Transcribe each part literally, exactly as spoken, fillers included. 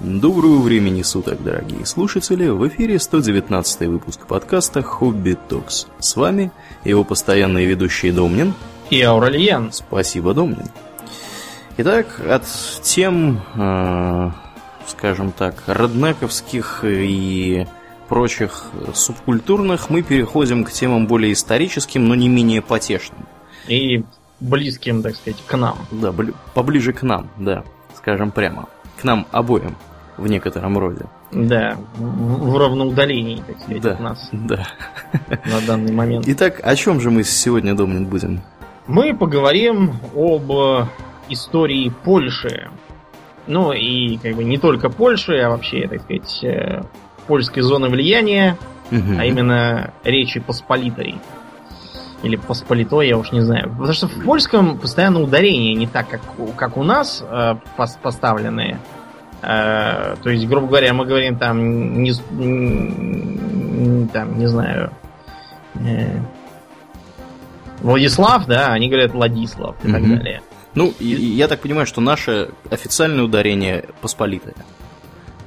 Доброго времени суток, дорогие слушатели, в эфире сто девятнадцатый выпуск подкаста «Хобби Токс». С вами его постоянные ведущие Домнин и Аурельян. Спасибо, Домнин. Итак, от тем, э, скажем так, роднаковских и прочих субкультурных мы переходим к темам более историческим, но не менее потешным. И близким, так сказать, к нам. Да, бли- поближе к нам, да, скажем прямо. К нам обоим, в некотором роде. Да, в равноудалении, так сказать, да, от нас. Да. На данный момент. Итак, о чем же мы сегодня, Домнин, будем? Мы поговорим об истории Польши. Ну и как бы не только Польши, а вообще, так сказать, польской зоны влияния, угу. а именно Речи Посполитой. Или Посполитой, я уж не знаю. Потому что в польском постоянно ударение не так, как, как у нас э, поставленные. Э, то есть, грубо говоря, мы говорим там, не, не, там, не знаю, э, Владислав, да, они говорят Владислав и mm-hmm. так далее. Ну, и, я так понимаю, что наше официальное ударение Посполитое.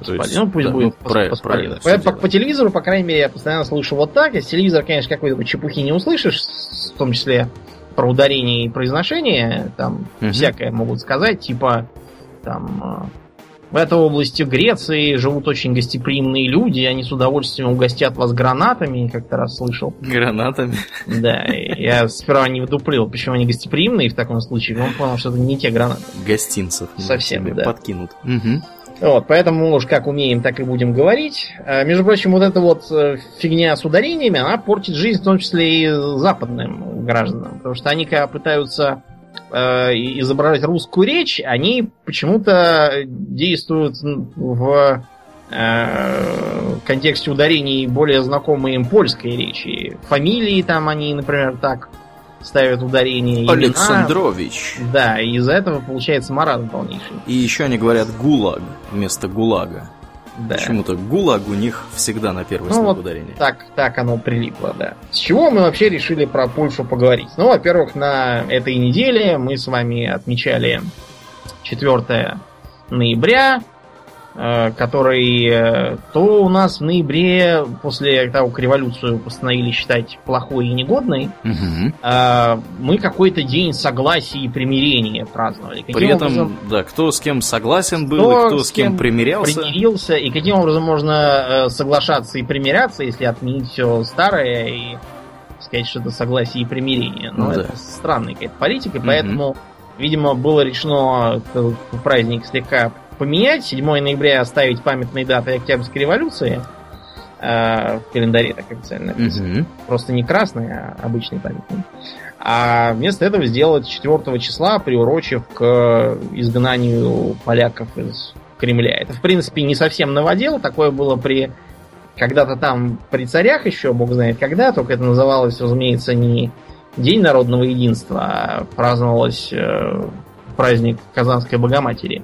Есть, ну, пусть да, будет ну, пос- правильно. По, по, по телевизору, по крайней мере, я постоянно слышу вот так. Если телевизор, конечно, какой-то чепухи не услышишь, в том числе про ударение и произношение, там uh-huh. всякое могут сказать, типа там в этой области Греции живут очень гостеприимные люди, и они с удовольствием угостят вас гранатами, как-то раз слышал. Гранатами? Да, я сперва не вдуплил, почему они гостеприимные в таком случае, но он понял, что это не те гранаты. Гостинцев. Совсем, да. Подкинут. Угу. Вот, поэтому уж как умеем, так и будем говорить. Между прочим, вот эта вот фигня с ударениями, она портит жизнь, в том числе и западным гражданам. Потому что они, когда пытаются э, изображать русскую речь, они почему-то действуют в э, контексте ударений более знакомой им польской речи. Фамилии там они, например, так ставят ударение. Александрович. Имена. Да, и из-за этого получается маразм полнейший. И еще они говорят гулаг вместо гулага. Да. Почему-то гулаг у них всегда на первый ну слог вот ударение. Так, так оно прилипло, да. С чего мы вообще решили про Польшу поговорить? Ну, во-первых, на этой неделе мы с вами отмечали четвёртое ноября, который то у нас в ноябре, после того, как революцию постановили считать плохой и негодной, угу. мы какой-то день согласия и примирения праздновали. Каким При этом, образом, да, кто с кем согласен был, кто и кто с кем, кем примирялся. примирился. И каким образом можно соглашаться и примиряться, если отменить все старое и сказать, что это согласие и примирение. Но ну, это да. странная какая-то политика, угу. поэтому, видимо, было решено праздник слегка поменять, седьмое ноября оставить памятной датой Октябрьской революции, э, в календаре так официально написано. Mm-hmm. Просто не красный, а обычный памятный. А вместо этого сделать четвёртого числа, приурочив к изгнанию поляков из Кремля. Это, в принципе, не совсем новодел. Такое было при когда-то там при царях еще, бог знает когда, только это называлось, разумеется, не День народного единства, а праздновалось э, праздник Казанской Богоматери.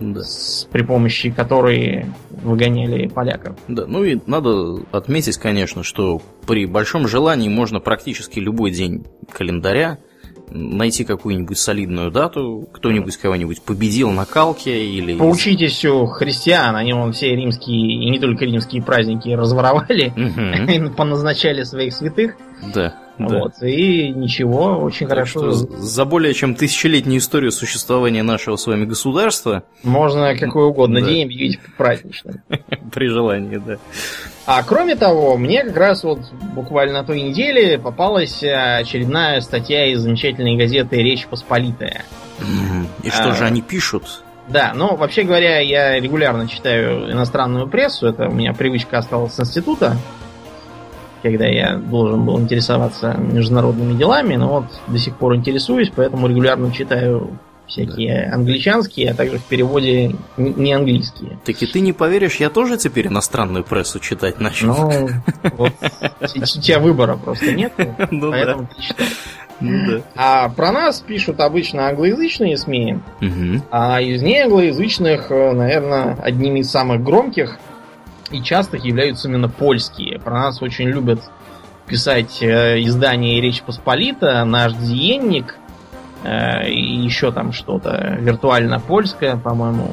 Да. С, при помощи которой выгоняли поляков. Да, ну и надо отметить, конечно, что при большом желании можно практически любой день календаря найти какую-нибудь солидную дату, кто-нибудь кого-нибудь победил на калке или... Поучитесь у христиан, они вон все римские и не только римские праздники разворовали, угу. поназначали своих святых. Да. Вот, да. И ничего, очень так хорошо. За более чем тысячелетнюю историю существования нашего с вами государства можно какой угодно да. день объявить праздничным. При желании, да. А кроме того, мне как раз вот буквально на той неделе попалась очередная статья из замечательной газеты «Речь Посполитая». И что а, же они пишут? Да, ну, вообще говоря, я регулярно читаю иностранную прессу, это у меня привычка осталась с института, когда я должен был интересоваться международными делами, но вот до сих пор интересуюсь, поэтому регулярно читаю всякие да. англичанские, а также в переводе не английские. Так и ты не поверишь, я тоже теперь иностранную прессу читать начал. Ну, вот у тебя выбора просто нет, поэтому ты читаешь. А про нас пишут обычно англоязычные СМИ, а из неанглоязычных, наверное, одними из самых громких и частых являются именно польские. Про нас очень любят писать э, издание «Речь Посполита», «Наш Дзиенник», э, и еще там что-то «Виртуально польское», по-моему.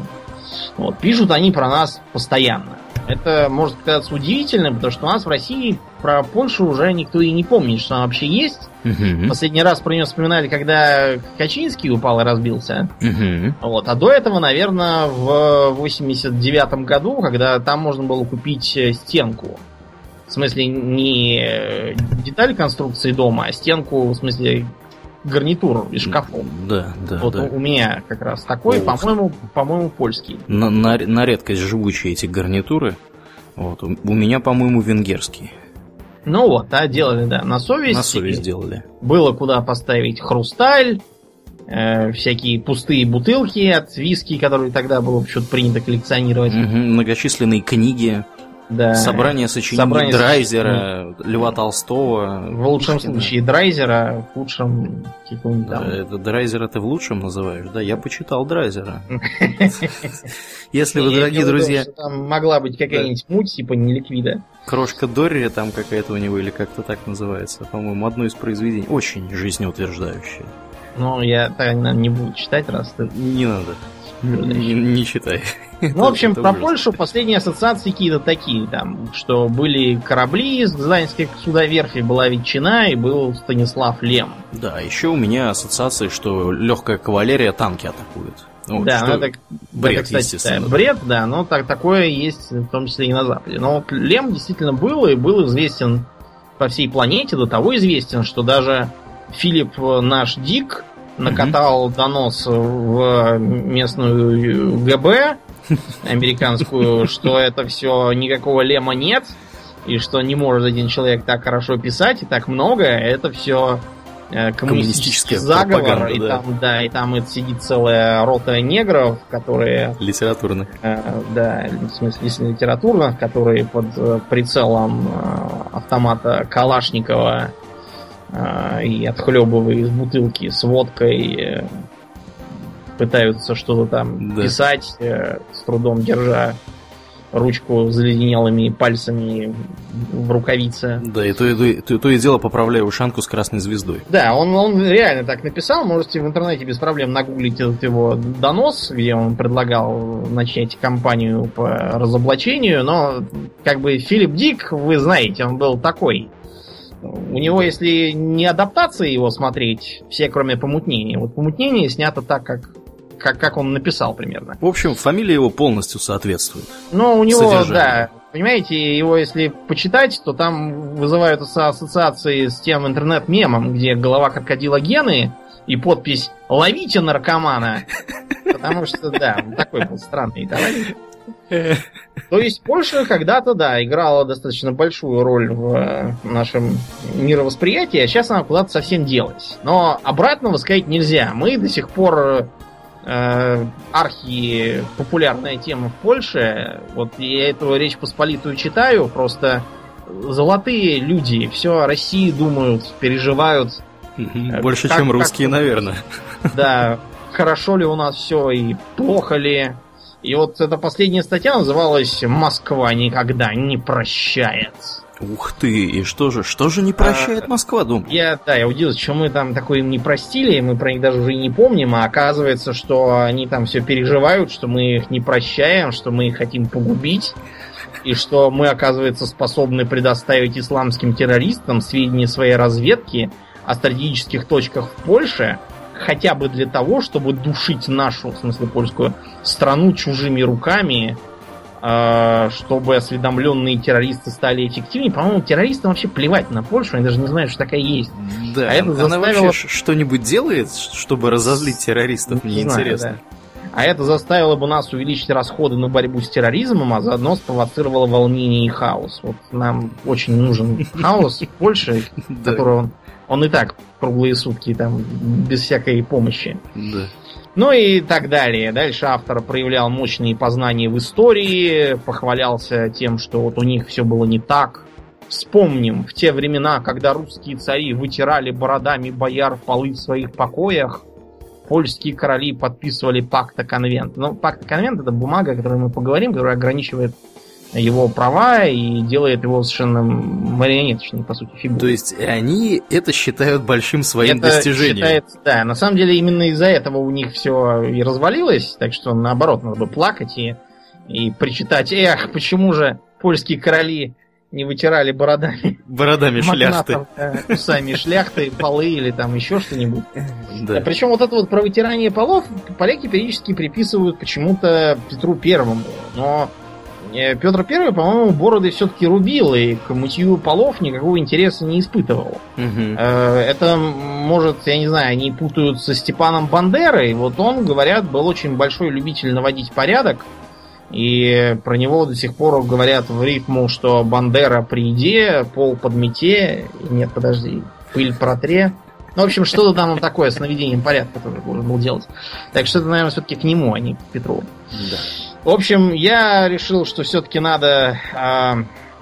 Вот, пишут они про нас постоянно. Это может казаться удивительным, потому что у нас в России про Польшу уже никто и не помнит, что она вообще есть. Uh-huh. Последний раз про нее вспоминали, когда Качинский упал и разбился. Uh-huh. Вот. А до этого, наверное, в восемьдесят девятом году, когда там можно было купить стенку. В смысле, не деталь конструкции дома, а стенку, в смысле, гарнитуру из шкафов. Да, да, вот да. У меня как раз такой, О, по-моему, по-моему, польский. На, на, на редкость живучие эти гарнитуры. Вот. У меня, по-моему, венгерский. Ну вот, а делали, да, на совесть. На совесть делали. Было куда поставить хрусталь, э, всякие пустые бутылки от виски, которые тогда было что-то принято коллекционировать. Угу, многочисленные книги. Да. Собрание сочинений Собрание Драйзера, сочинений. Льва Толстого. В лучшем Пушкина. Случае Драйзера, в худшем каком-нибудь там. Да, это Драйзера ты в лучшем называешь? Да, я почитал Драйзера. Если вы, дорогие друзья... Там могла быть какая-нибудь муть, типа неликвида. Крошка Дорри там какая-то у него, или как-то так называется. По-моему, одно из произведений. Очень жизнеутверждающее. Ну, я тогда не буду читать, раз ты... Не надо. Не, не читай. Ну, в общем, про Польшу последние ассоциации какие-то такие, там, что были корабли из Гданьской судоверфи, была ветчина и был Станислав Лем. Да, еще у меня ассоциации, что легкая кавалерия танки атакует. Вот, да, что... это, бред, это, кстати, естественно. Да, бред, да, но так, такое есть, в том числе и на Западе. Но вот Лем действительно был и был известен по всей планете, до того известен, что даже Филипп наш Дик накатал mm-hmm. донос в местную ГБ американскую, что это все никакого Лема нет, и что не может один человек так хорошо писать и так много, это все коммунистический заговор, и, да. Там, да, и там и сидит целая рота негров, которые... Литературных. Э, да, в смысле литературных, которые под прицелом автомата Калашникова и отхлебывая из бутылки с водкой пытаются что-то там да. писать, с трудом держа ручку заледенелыми пальцами в рукавице. Да, и то и, то, то и дело поправляю ушанку с красной звездой. Да, он, он реально так написал. Можете в интернете без проблем нагуглить этот его донос, где он предлагал начать кампанию по разоблачению. Но как бы Филипп Дик, вы знаете, он был такой. У него, если не адаптации его смотреть, все, кроме помутнения. Вот помутнение снято так, как, как, как он написал примерно. В общем, фамилия его полностью соответствует. Ну, у него, содержанию. Да, понимаете, его если почитать, то там вызывают ассоциации с тем интернет-мемом, где голова крокодила Гены и подпись «Ловите наркомана!» Потому что, да, такой был странный товарищ. То есть Польша когда-то, да, играла достаточно большую роль в нашем мировосприятии, а сейчас она куда-то совсем делась. Но обратного сказать нельзя. Мы до сих пор э, архи-популярная тема в Польше. Вот я эту Речь Посполитую читаю, просто золотые люди все о России думают, переживают. Больше, как, чем как, русские, как, наверное. Да, хорошо ли у нас все и плохо ли. И вот эта последняя статья называлась «Москва никогда не прощает». Ух ты, и что же, что же не прощает а, Москва, думаю? Я, да, я удивился, что мы там такое им не простили, мы про них даже уже и не помним, а оказывается, что они там все переживают, что мы их не прощаем, что мы их хотим погубить, и что мы, оказывается, способны предоставить исламским террористам сведения своей разведки о стратегических точках в Польше, хотя бы для того, чтобы душить нашу, в смысле польскую, страну чужими руками, чтобы осведомленные террористы стали эффективнее. По-моему, террористам вообще плевать на Польшу, они даже не знают, что такая есть. Да, а это заставило... она вообще что-нибудь делает, чтобы разозлить террористов, не мне знаю, интересно. Да. А это заставило бы нас увеличить расходы на борьбу с терроризмом, а заодно спровоцировало волнение и хаос. Вот нам очень нужен хаос в Польше, которого... Он и так круглые сутки, там, без всякой помощи. Да. Ну и так далее. Дальше автор проявлял мощные познания в истории, похвалялся тем, что вот у них все было не так. Вспомним, в те времена, когда русские цари вытирали бородами бояр полы в своих покоях, польские короли подписывали пакт-конвент. Ну, пакт-конвент — это бумага, о которой мы поговорим, которая ограничивает его права и делает его совершенно марионеточной, по сути, фигурой. То есть они это считают большим своим это достижением. Считается, да, на самом деле именно из-за этого у них все и развалилось, так что наоборот, надо бы плакать и, и причитать: эх, почему же польские короли не вытирали бородами. Бородами шляхты. Усами шляхты, полы или там еще что-нибудь. Да. Причем вот это вот про вытирание полов поляки периодически приписывают почему-то Петру Первому. Но Петр Первый, по-моему, бороды все-таки рубил и к мытью полов никакого интереса не испытывал. Угу. Это, может, я не знаю, они путают со Степаном Бандерой. Вот он, говорят, был очень большой любитель наводить порядок. И про него до сих пор говорят в рифму, что Бандера при еде, пол подмете, нет, подожди, пыль протре. Ну, в общем, что-то там такое с наведением порядка тоже должен был делать. Так что это, наверное, все-таки к нему, а не к Петру. Да. В общем, я решил, что все-таки надо,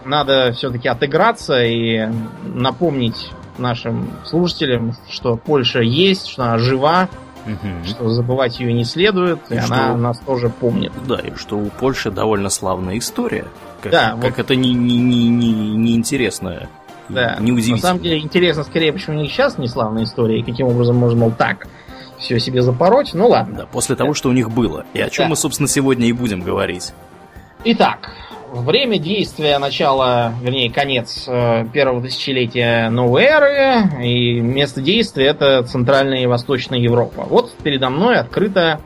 надо все-таки отыграться и напомнить нашим слушателям, что Польша есть, что она жива. Угу. Что забывать ее не следует, и, и что... она нас тоже помнит. Да, и что у Польши довольно славная история. Как, да, как вот... это не, не, не, не, не интересно, да. Неудивительно. На самом деле интересно скорее, почему у них сейчас не славная история, и каким образом можно вот так все себе запороть, ну ладно. Да, после да. того, что у них было, и о чем да. мы, собственно, сегодня и будем говорить. Итак, время действия начала, вернее, конец э, первого тысячелетия новой эры, и место действия это Центральная и Восточная Европа. Вот передо мной открыта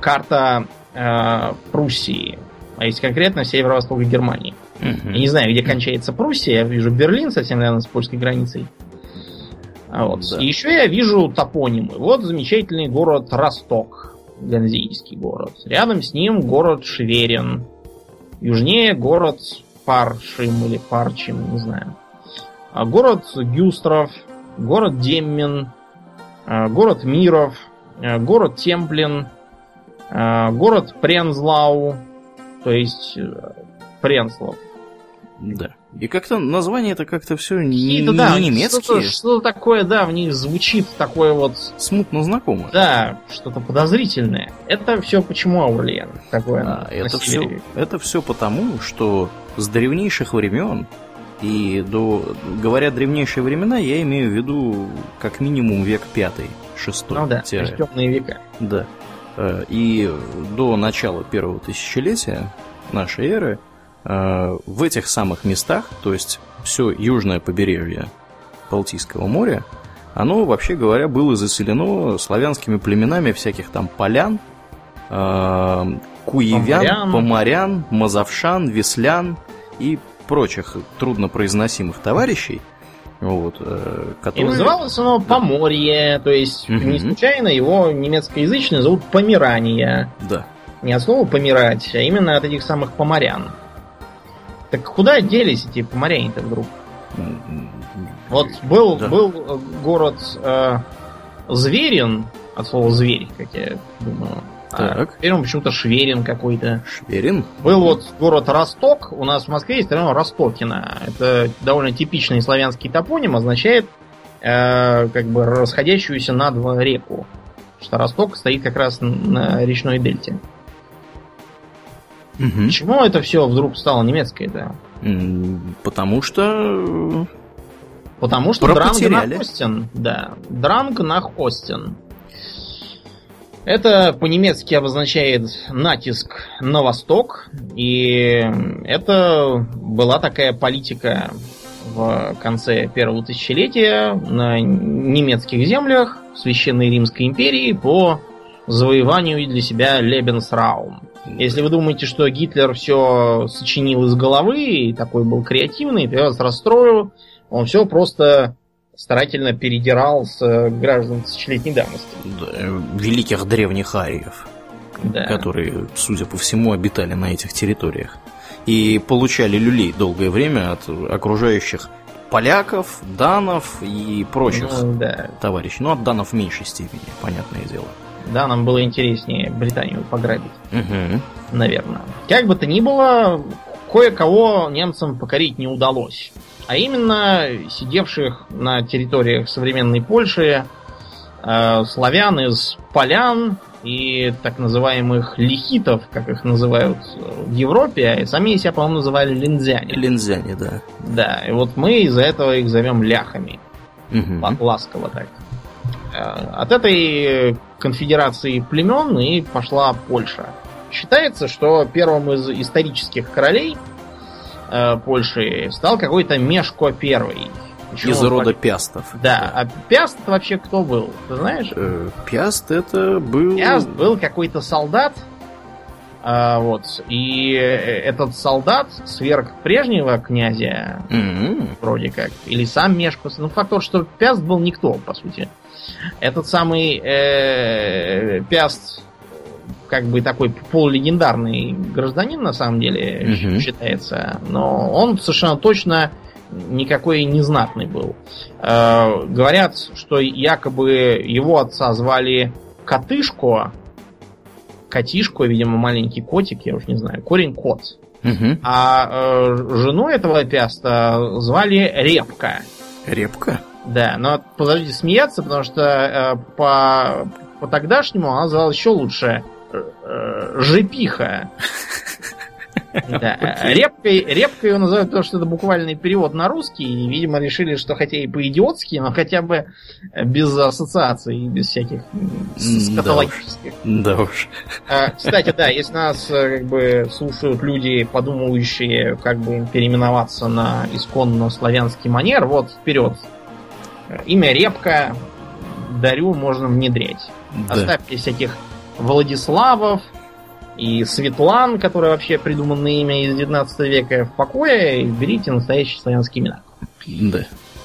карта э, Пруссии, а если конкретно северо-востока Германии. Mm-hmm. Я не знаю, где кончается Пруссия, я вижу Берлин совсем рядом с польской границей. Вот. Mm-hmm. И еще я вижу топонимы. Вот замечательный город Росток, ганзейский город. Рядом с ним город Шверин. Южнее город Паршим или Парчим, не знаю. Город Гюстров, город Деммин, город Миров, город Темплин, город Прензлау, то есть Пренслав. Да. И как-то название это как-то все не, да, не немецкие. Что-то, что-то такое, да, в них звучит такое вот... Смутно знакомое. Да, что-то подозрительное. Это все почему Аурлиен такое? А, это, все, это все потому, что с древнейших времен и до... Говоря древнейшие времена, я имею в виду как минимум век пятый, шестой. Ну да, темные века. Да. И до начала первого тысячелетия нашей эры в этих самых местах, то есть все южное побережье Балтийского моря, оно, вообще говоря, было заселено славянскими племенами всяких там полян, куевян, поморян, мазовшан, веслян и прочих труднопроизносимых товарищей. Вот, который... И называлось оно Поморье, то есть uh-huh. не случайно его немецкоязычные зовут Померания. Да. Не от слова помирать, а именно от этих самых поморян. Так куда делись эти поморяне-то вдруг? Вот был, да. был город э, Зверин, от слова зверь, как я думаю. Так. А теперь он почему-то Шверин какой-то. Шверин? Был вот город Росток. У нас в Москве есть район Ростокино. Это довольно типичный славянский топоним, означает э, как бы расходящуюся на два реку. Потому что Росток стоит как раз на речной дельте. Угу. Почему это все вдруг стало немецкое, да? Потому что... Потому что Дранг нах Остин. Да, Дранг нах Остин. Это по-немецки обозначает натиск на восток. И это была такая политика в конце первого тысячелетия на немецких землях Священной Римской империи по завоеванию для себя Лебенсраум. Если вы думаете, что Гитлер все сочинил из головы и такой был креативный, то я вас расстрою, он все просто старательно передирал с граждан тысячелетней давности. Да, великих древних ариев, да. которые, судя по всему, обитали на этих территориях. И получали люлей долгое время от окружающих поляков, данов и прочих ну, да. товарищей. Но от данов в меньшей степени, понятное дело. Да, нам было интереснее Британию пограбить. Угу. Наверное. Как бы то ни было, кое-кого немцам покорить не удалось. А именно сидевших на территориях современной Польши э, славян из полян, и так называемых лихитов, как их называют в Европе, и сами себя, по-моему, называли линзяне. Линзяне, да. Да, и вот мы из-за этого их зовем ляхами. Угу. Ласково так. От этой конфедерации племен и пошла Польша. Считается, что первым из исторических королей Польши стал какой-то Мешко Первый. Почему из рода пак... Пястов. Да, а Пяст вообще кто был? Ты знаешь? Э, Пяст это был... Пяст был какой-то солдат. А, вот. И этот солдат сверг прежнего князя, mm-hmm. вроде как. Или сам Мешко. Ну, факт тот, что Пяст был никто, по сути. Этот самый э, Пяст, как бы такой полулегендарный гражданин, на самом деле, mm-hmm. считается. Но он совершенно точно... никакой незнатный был. Э, говорят, что якобы его отца звали Котышко. Котишко, видимо, маленький котик, я уж не знаю. Корень кот. Угу. А э, жену этого Пяста звали Репка. Репка? Да, но подождите смеяться, потому что э, по, по тогдашнему она звала еще лучше э, Жепиха. Да. Okay. Репкой, репкой ее называют, потому что это буквальный перевод на русский. И, видимо, решили, что хотя и по-идиотски, но хотя бы без ассоциаций, без всяких скатологических. Да уж. А, кстати, да, если нас как бы слушают люди, подумывающие, как бы им переименоваться на исконно славянский манер, вот вперед. Имя Репка дарю, можно внедрять. Да. Оставьте всяких Владиславов и Светлан, которые вообще придуманы имя из девятнадцатого века, в покое, и берите настоящие славянские имена. Да.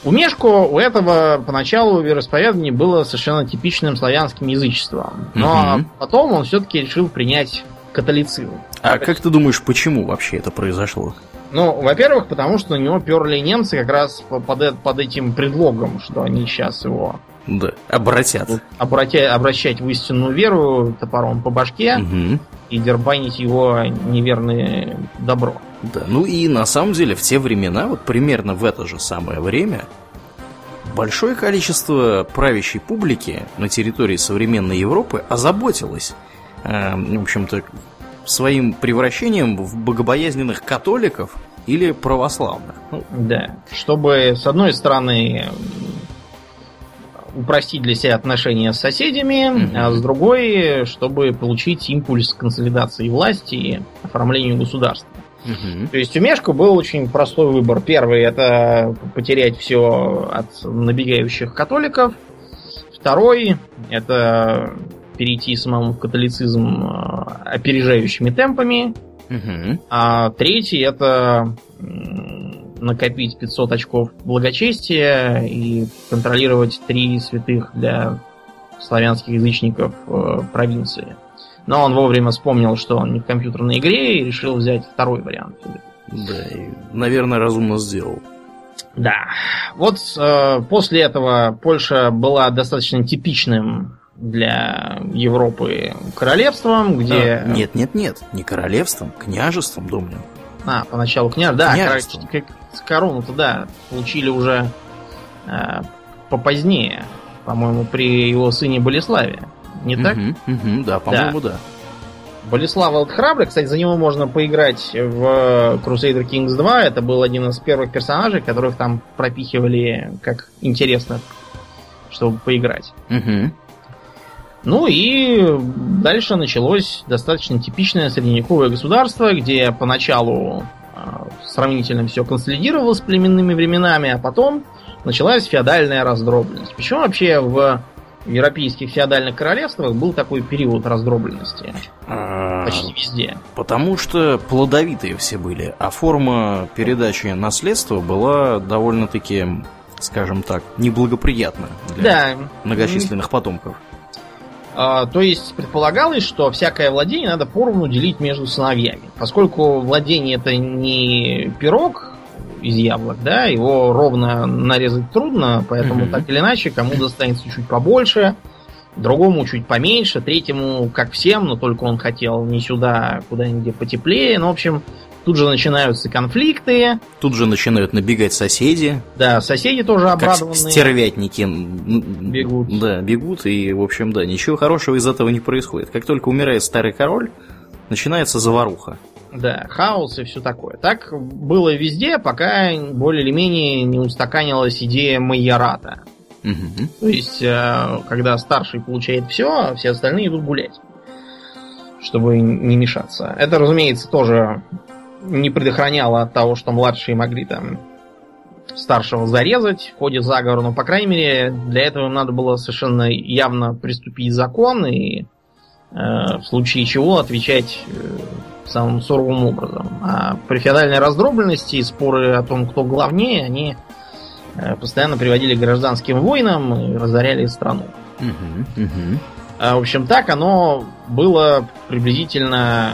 У Мешко у этого поначалу вероисповедание было совершенно типичным славянским язычеством. Но угу. потом он все-таки решил принять католицизм. А как ты думаешь, почему вообще это произошло? Ну, во-первых, потому что на него перли немцы как раз под, под этим предлогом, что они сейчас его... Да, обратят. Обратя, обращать в истинную веру топором по башке, угу. и дербанить его неверное добро. Да, ну и на самом деле в те времена, вот примерно в это же самое время, большое количество правящей публики на территории современной Европы озаботилось, э, в общем-то, своим превращением в богобоязненных католиков или православных. Да, чтобы, с одной стороны... упростить для себя отношения с соседями, mm-hmm. а с другой, чтобы получить импульс к консолидации власти и оформлению государства. Mm-hmm. То есть у Мешко был очень простой выбор. Первый – это потерять все от набегающих католиков. Второй – это перейти самому в католицизм опережающими темпами. Mm-hmm. А третий – это... накопить пятьсот очков благочестия и контролировать три святых для славянских язычников э, провинции. Но он вовремя вспомнил, что он не в компьютерной игре, и решил взять второй вариант. Да, и, наверное, разумно сделал. Да. Вот э, после этого Польша была достаточно типичным для Европы королевством, где... А, нет, нет, нет, не королевством, княжеством, думаю. А, поначалу княж... да, княжество. Да, корону-то, да, получили уже э, попозднее. По-моему, при его сыне Болеславе. Не так? Uh-huh, uh-huh, да, по-моему, да. да. Болеслав этот храбрый. Кстати, за него можно поиграть в Крусейдер Кингс два. Это был один из первых персонажей, которых там пропихивали как интересно, чтобы поиграть. Uh-huh. Ну и дальше началось достаточно типичное средневековое государство, где поначалу сравнительно все консолидировалось с племенными временами, а потом началась феодальная раздробленность. Почему вообще в европейских феодальных королевствах был такой период раздробленности? А, почти везде. Потому что плодовитые все были, а форма передачи наследства была довольно-таки, скажем так, неблагоприятна для да. многочисленных потомков. Uh, то есть предполагалось, что всякое владение надо поровну делить между сыновьями. Поскольку владение это не пирог из яблок, да, его ровно нарезать трудно, поэтому mm-hmm. так или иначе кому достанется чуть побольше, другому чуть поменьше, третьему как всем, но только он хотел не сюда, куда-нибудь потеплее. Ну, в общем, тут же начинаются конфликты. Тут же начинают набегать соседи. Да, соседи тоже обрадованные. Как стервятники бегут. Да, бегут, и, в общем, да, ничего хорошего из этого не происходит. Как только умирает старый король, начинается заваруха. Да, хаос и все такое. Так было везде, пока более или менее не устаканилась идея майората. Угу. То есть, когда старший получает все, а все остальные идут гулять, чтобы не мешаться. Это, разумеется, тоже не предохраняло от того, что младшие могли там старшего зарезать в ходе заговора. Но, по крайней мере, для этого им надо было совершенно явно приступить закон и э, в случае чего отвечать э, самым суровым образом. А при феодальной раздробленности споры о том, кто главнее, они постоянно приводили к гражданским войнам и разоряли страну. Uh-huh, uh-huh. А, в общем, так оно было приблизительно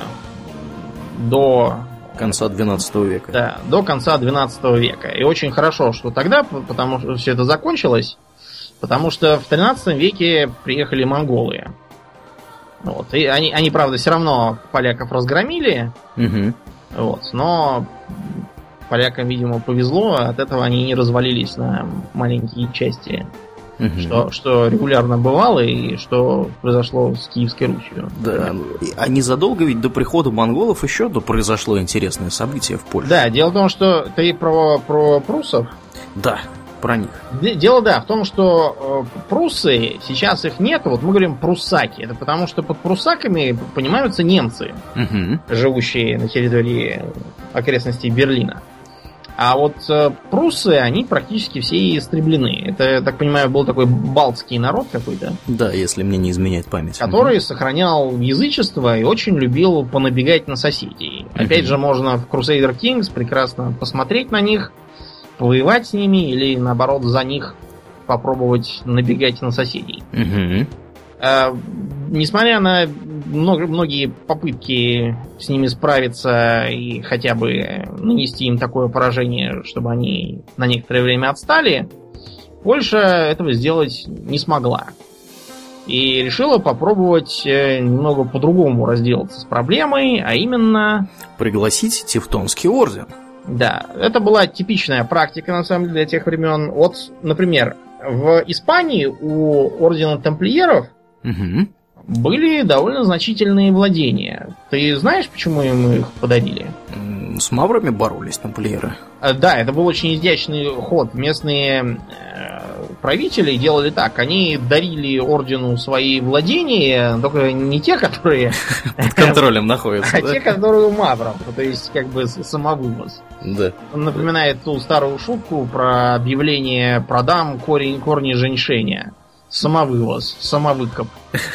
до конца двенадцатого века. Да, до конца двенадцатого века. И очень хорошо, что тогда, потому что все это закончилось, потому что в тринадцатом веке приехали монголы. Вот. И они, они, правда, все равно поляков разгромили. Uh-huh. Вот, но полякам, видимо, повезло, от этого они не развалились на маленькие части, угу. что, что регулярно бывало и что произошло с Киевской Русью. Да, а незадолго ведь до прихода монголов еще до произошло интересное событие в Польше. Да, дело в том, что ты про, про пруссов? Да, про них. Дело, да, в том, что пруссы, сейчас их нет, вот мы говорим пруссаки, это потому что под пруссаками понимаются немцы, угу. живущие на территории окрестностей Берлина. А вот пруссы, они практически все истреблены. Это, я так понимаю, был такой балтский народ какой-то. Да, если мне не изменяет память. Который угу. сохранял язычество и очень любил понабегать на соседей. Угу. Опять же, можно в Crusader Kings прекрасно посмотреть на них, повоевать с ними или, наоборот, за них попробовать набегать на соседей. Угу. А, несмотря на много, многие попытки с ними справиться и хотя бы нанести им такое поражение, чтобы они на некоторое время отстали, Польша этого сделать не смогла. И решила попробовать немного по-другому разделаться с проблемой, а именно пригласить Тевтонский орден. Да, это была типичная практика, на самом деле, для тех времен. Вот, например, в Испании у ордена тамплиеров угу. были довольно значительные владения. Ты знаешь, почему им их подарили? С маврами боролись тамплиеры. Да, это был очень изящный ход. Местные правители делали так. Они дарили ордену свои владения, только не те, которые под контролем находятся, а те, которые у мавров. То есть, как бы самовывоз. Напоминает ту старую шутку про объявление «Продам корни женьшеня». Самовывоз, самовыкоп.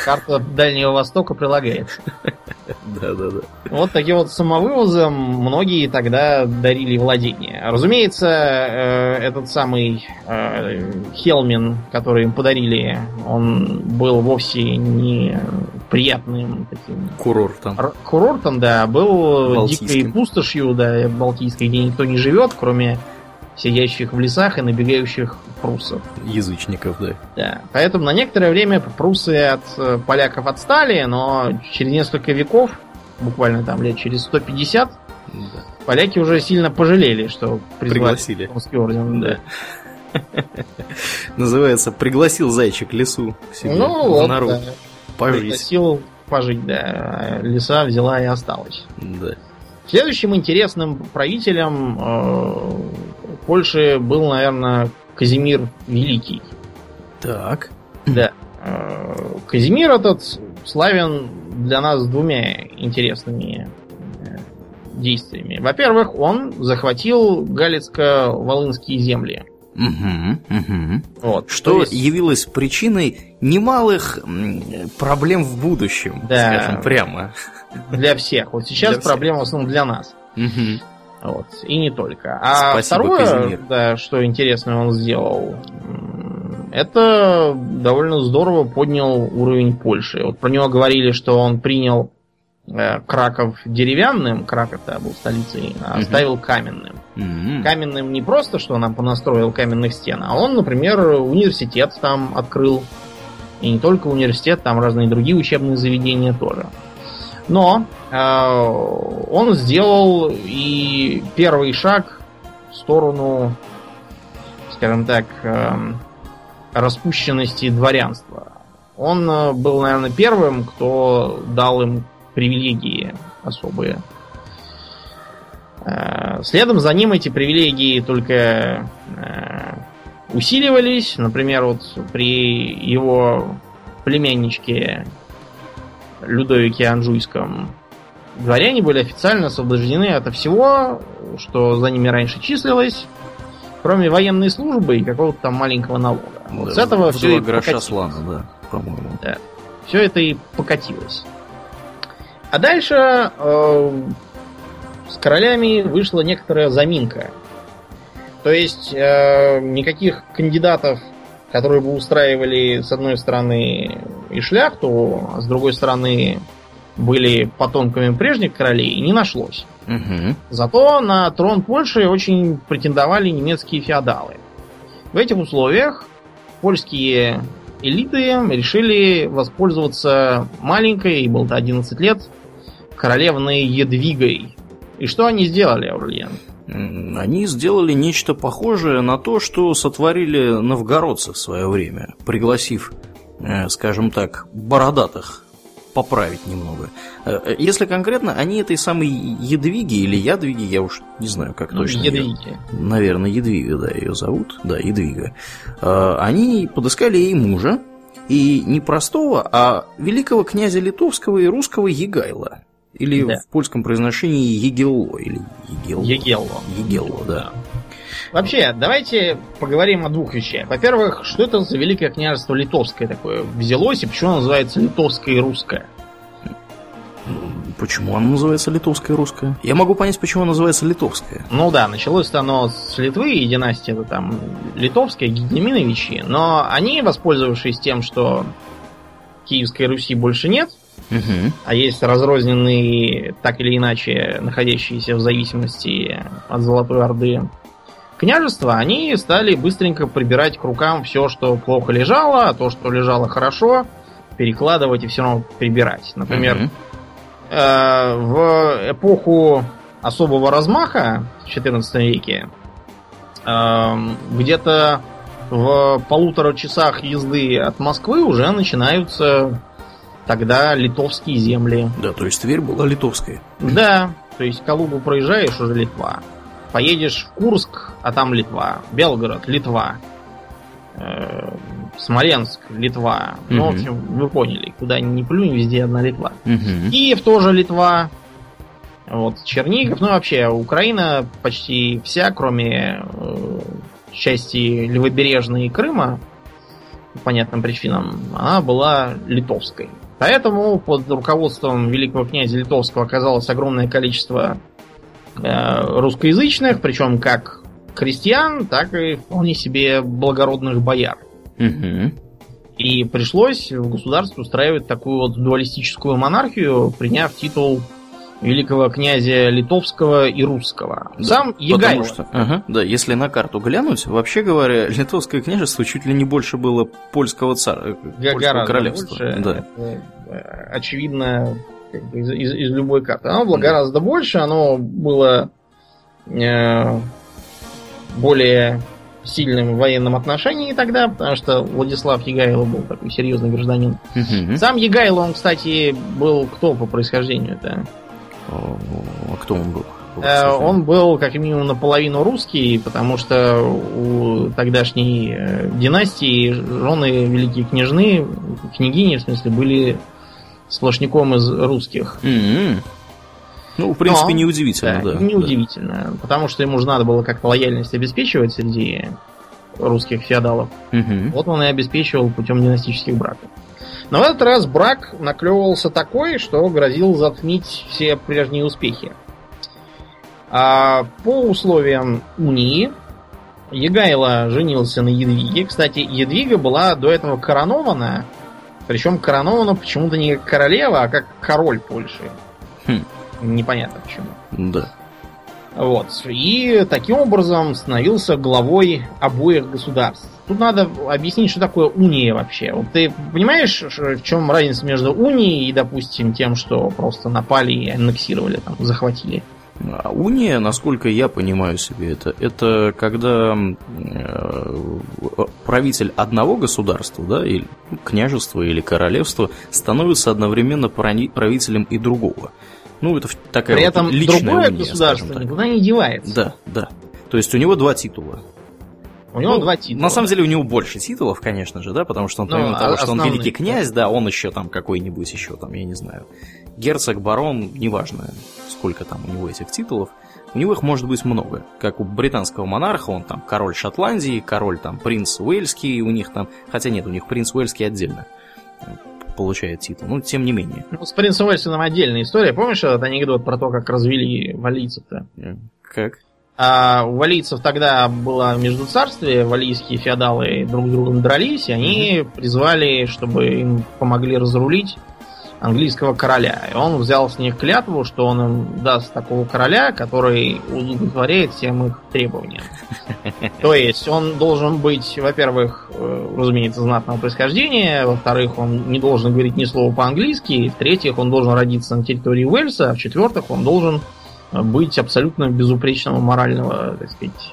Карта Дальнего Востока прилагается. Да-да-да. Вот таким вот самовывозом многие тогда дарили владение. Разумеется, этот самый Хелмин, который им подарили, он был вовсе не приятным таким курортом. Курортом, да, был дикой пустошью, да, балтийской, где никто не живет, кроме сидящих в лесах и набегающих пруссов. Язычников, да. Да. Поэтому на некоторое время пруссы от поляков отстали, но через несколько веков, буквально там лет через сто пятьдесят, да. поляки уже сильно пожалели, что пригласили Тевтонский орден. Да. Называется «Пригласил зайчик лесу к себе в народ пожить». Пригласил пожить, да. Лиса взяла и осталась. Да. Следующим интересным правителем э, Польши был, наверное, Казимир Великий. Так. Да. Э, Казимир этот славен для нас двумя интересными э, действиями. Во-первых, он захватил галицко-волынские земли. Угу, угу. Вот, что есть явилось причиной немалых проблем в будущем, да, скажем прямо. Для всех. Вот сейчас проблема в основном для нас. Угу. Вот. И не только. А Спасибо, второе, да, что интересное он сделал, это довольно здорово поднял уровень Польши. Вот про него говорили, что он принял э, Краков деревянным, Краков-то был столицей, а угу. оставил каменным. Угу. Каменным не просто, что нам понастроил каменных стен, а он, например, университет там открыл. И не только университет, там разные другие учебные заведения тоже. Но э, он сделал и первый шаг в сторону, скажем так, э, распущенности дворянства. Он э, был, наверное, первым, кто дал им привилегии особые. Э, следом за ним эти привилегии только э, усиливались. Например, вот при его племянничке Людовике Анжуйском дворяне были официально освобождены ото всего, что за ними раньше числилось, кроме военной службы и какого-то там маленького налога. Да, вот с этого все и покатилось. Слана, да, по-моему. Да. Все это и покатилось. А дальше э, с королями вышла некоторая заминка. То есть э, никаких кандидатов, которые бы устраивали, с одной стороны, и шляхту, а с другой стороны, были потомками прежних королей, не нашлось. Угу. Зато на трон Польши очень претендовали немецкие феодалы. В этих условиях польские элиты решили воспользоваться маленькой, ей было-то одиннадцать лет, королевной Едвигой. И что они сделали, Аурлиен? Они сделали нечто похожее на то, что сотворили новгородцы в свое время, пригласив, скажем так, бородатых поправить немного. Если конкретно, они этой самой Едвиги или Ядвиги, я уж не знаю, как точно. Едвиги. Ее, наверное, Едвига, да, ее зовут. Да, Едвига. Они подыскали ей мужа, и не простого, а великого князя литовского и русского Егайла. Или да. В польском произношении Егелло. Или Егелло. Егелло. Егелло, да. Вообще, давайте поговорим о двух вещах. Во-первых, что это за Великое княжество Литовское такое взялось, и почему оно называется Литовское и Русское? Почему оно называется Литовское и Русское? Я могу понять, почему оно называется Литовское. Ну да, началось-то оно с Литвы, и династия-то там Литовская, Гедеминовичи. Но они, воспользовавшись тем, что Киевской Руси больше нет, угу. А есть разрозненные, так или иначе, находящиеся в зависимости от Золотой Орды княжества, они стали быстренько прибирать к рукам все, что плохо лежало, а то, что лежало хорошо, перекладывать и все равно прибирать. Например, угу. э, в эпоху особого размаха в четырнадцатом веке э, где-то в полутора часах езды от Москвы уже начинаются тогда литовские земли. Да, то есть Тверь была литовская. Да, то есть Калугу проезжаешь — уже Литва. Поедешь в Курск, а там Литва. Белгород — Литва. Э-э- Смоленск — Литва. Угу. Ну, в общем, вы поняли. Куда ни плюнь, везде одна Литва. Угу. Киев тоже Литва. Вот, Чернигов. Ну, вообще, Украина почти вся, кроме части левобережной и Крыма, по понятным причинам, она была литовской. Поэтому под руководством великого князя Литовского оказалось огромное количество э, русскоязычных, причем как крестьян, так и вполне себе благородных бояр. Угу. И пришлось в государстве устраивать такую вот дуалистическую монархию, приняв титул великого князя Литовского и Русского. Да, сам Егайло. Потому что, ага, да, если на карту глянуть, вообще говоря, Литовское княжество чуть ли не больше было польского царства, польского королевства. Больше, да. Это, очевидно, как бы из, из, из любой карты. Оно было да. гораздо больше, оно было э, более сильным в военном отношении тогда, потому что Владислав Егайло был такой серьезный гражданин. Угу. Сам Егайло, он, кстати, был кто по происхождению-то? А кто он был? Он был, как минимум, наполовину русский, потому что у тогдашней династии жены великие княжны, княгини, в смысле, были сплошняком из русских. Mm-hmm. Ну, в принципе, но, неудивительно, да. да неудивительно, да. Потому что ему же надо было как-то лояльность обеспечивать среди русских феодалов. Mm-hmm. Вот он и обеспечивал путем династических браков. Но в этот раз брак наклевывался такой, что грозил затмить все прежние успехи. А по условиям унии Егайло женился на Едвиге. Кстати, Едвига была до этого коронована. Причем коронована почему-то не как королева, а как король Польши. Хм. Непонятно почему. Да. Вот. И таким образом становился главой обоих государств. Тут надо объяснить, что такое уния вообще. Вот ты понимаешь, в чем разница между унией и, допустим, тем, что просто напали и аннексировали, там, захватили? А уния, насколько я понимаю себе это, это когда правитель одного государства, да, или княжества или королевства становится одновременно правителем и другого. Ну, это такая при этом вот личная другое уния, государство никуда не девается. Да, да. То есть у него два титула. У него ну, два титула. На самом деле у него больше титулов, конечно же, да, потому что он, помимо ну, того, что он великий князь, да, он еще там какой-нибудь еще там, я не знаю, герцог, барон, неважно, сколько там у него этих титулов. У него их может быть много. Как у британского монарха, он там король Шотландии, король там принц Уэльский, у них там, хотя нет, у них принц Уэльский отдельно получает титул, но тем не менее. Ну, с принцем Уэльским отдельная история. Помнишь этот анекдот про то, как развели валийцев-то? Как? А у валийцев тогда было междуцарствие, валийские феодалы друг с другом дрались, и они mm-hmm. призвали, чтобы им помогли разрулить английского короля. И он взял с них клятву, что он им даст такого короля, который удовлетворяет всем их требованиям. То есть он должен быть, во-первых, разумеется, знатного происхождения, во-вторых, он не должен говорить ни слова по-английски, в-третьих, он должен родиться на территории Уэльса, а в-четвертых, он должен быть абсолютно безупречного морального, так сказать,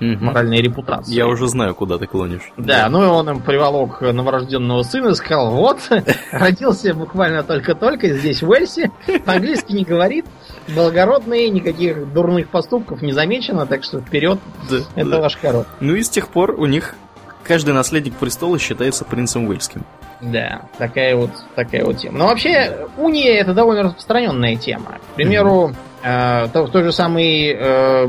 угу. моральной репутации. Я уже знаю, куда ты клонишь. Да, да. Ну и он им приволок новорожденного сына и сказал: вот, родился буквально только-только здесь, в Уэльсе, по-английски не говорит, благородный, никаких дурных поступков не замечено, так что вперед, да, это да. ваш король. Ну и с тех пор у них каждый наследник престола считается принцем Уэльским. Да, такая вот, такая вот тема. Но вообще, уния — это довольно распространенная тема. К примеру, э, в той же самой э,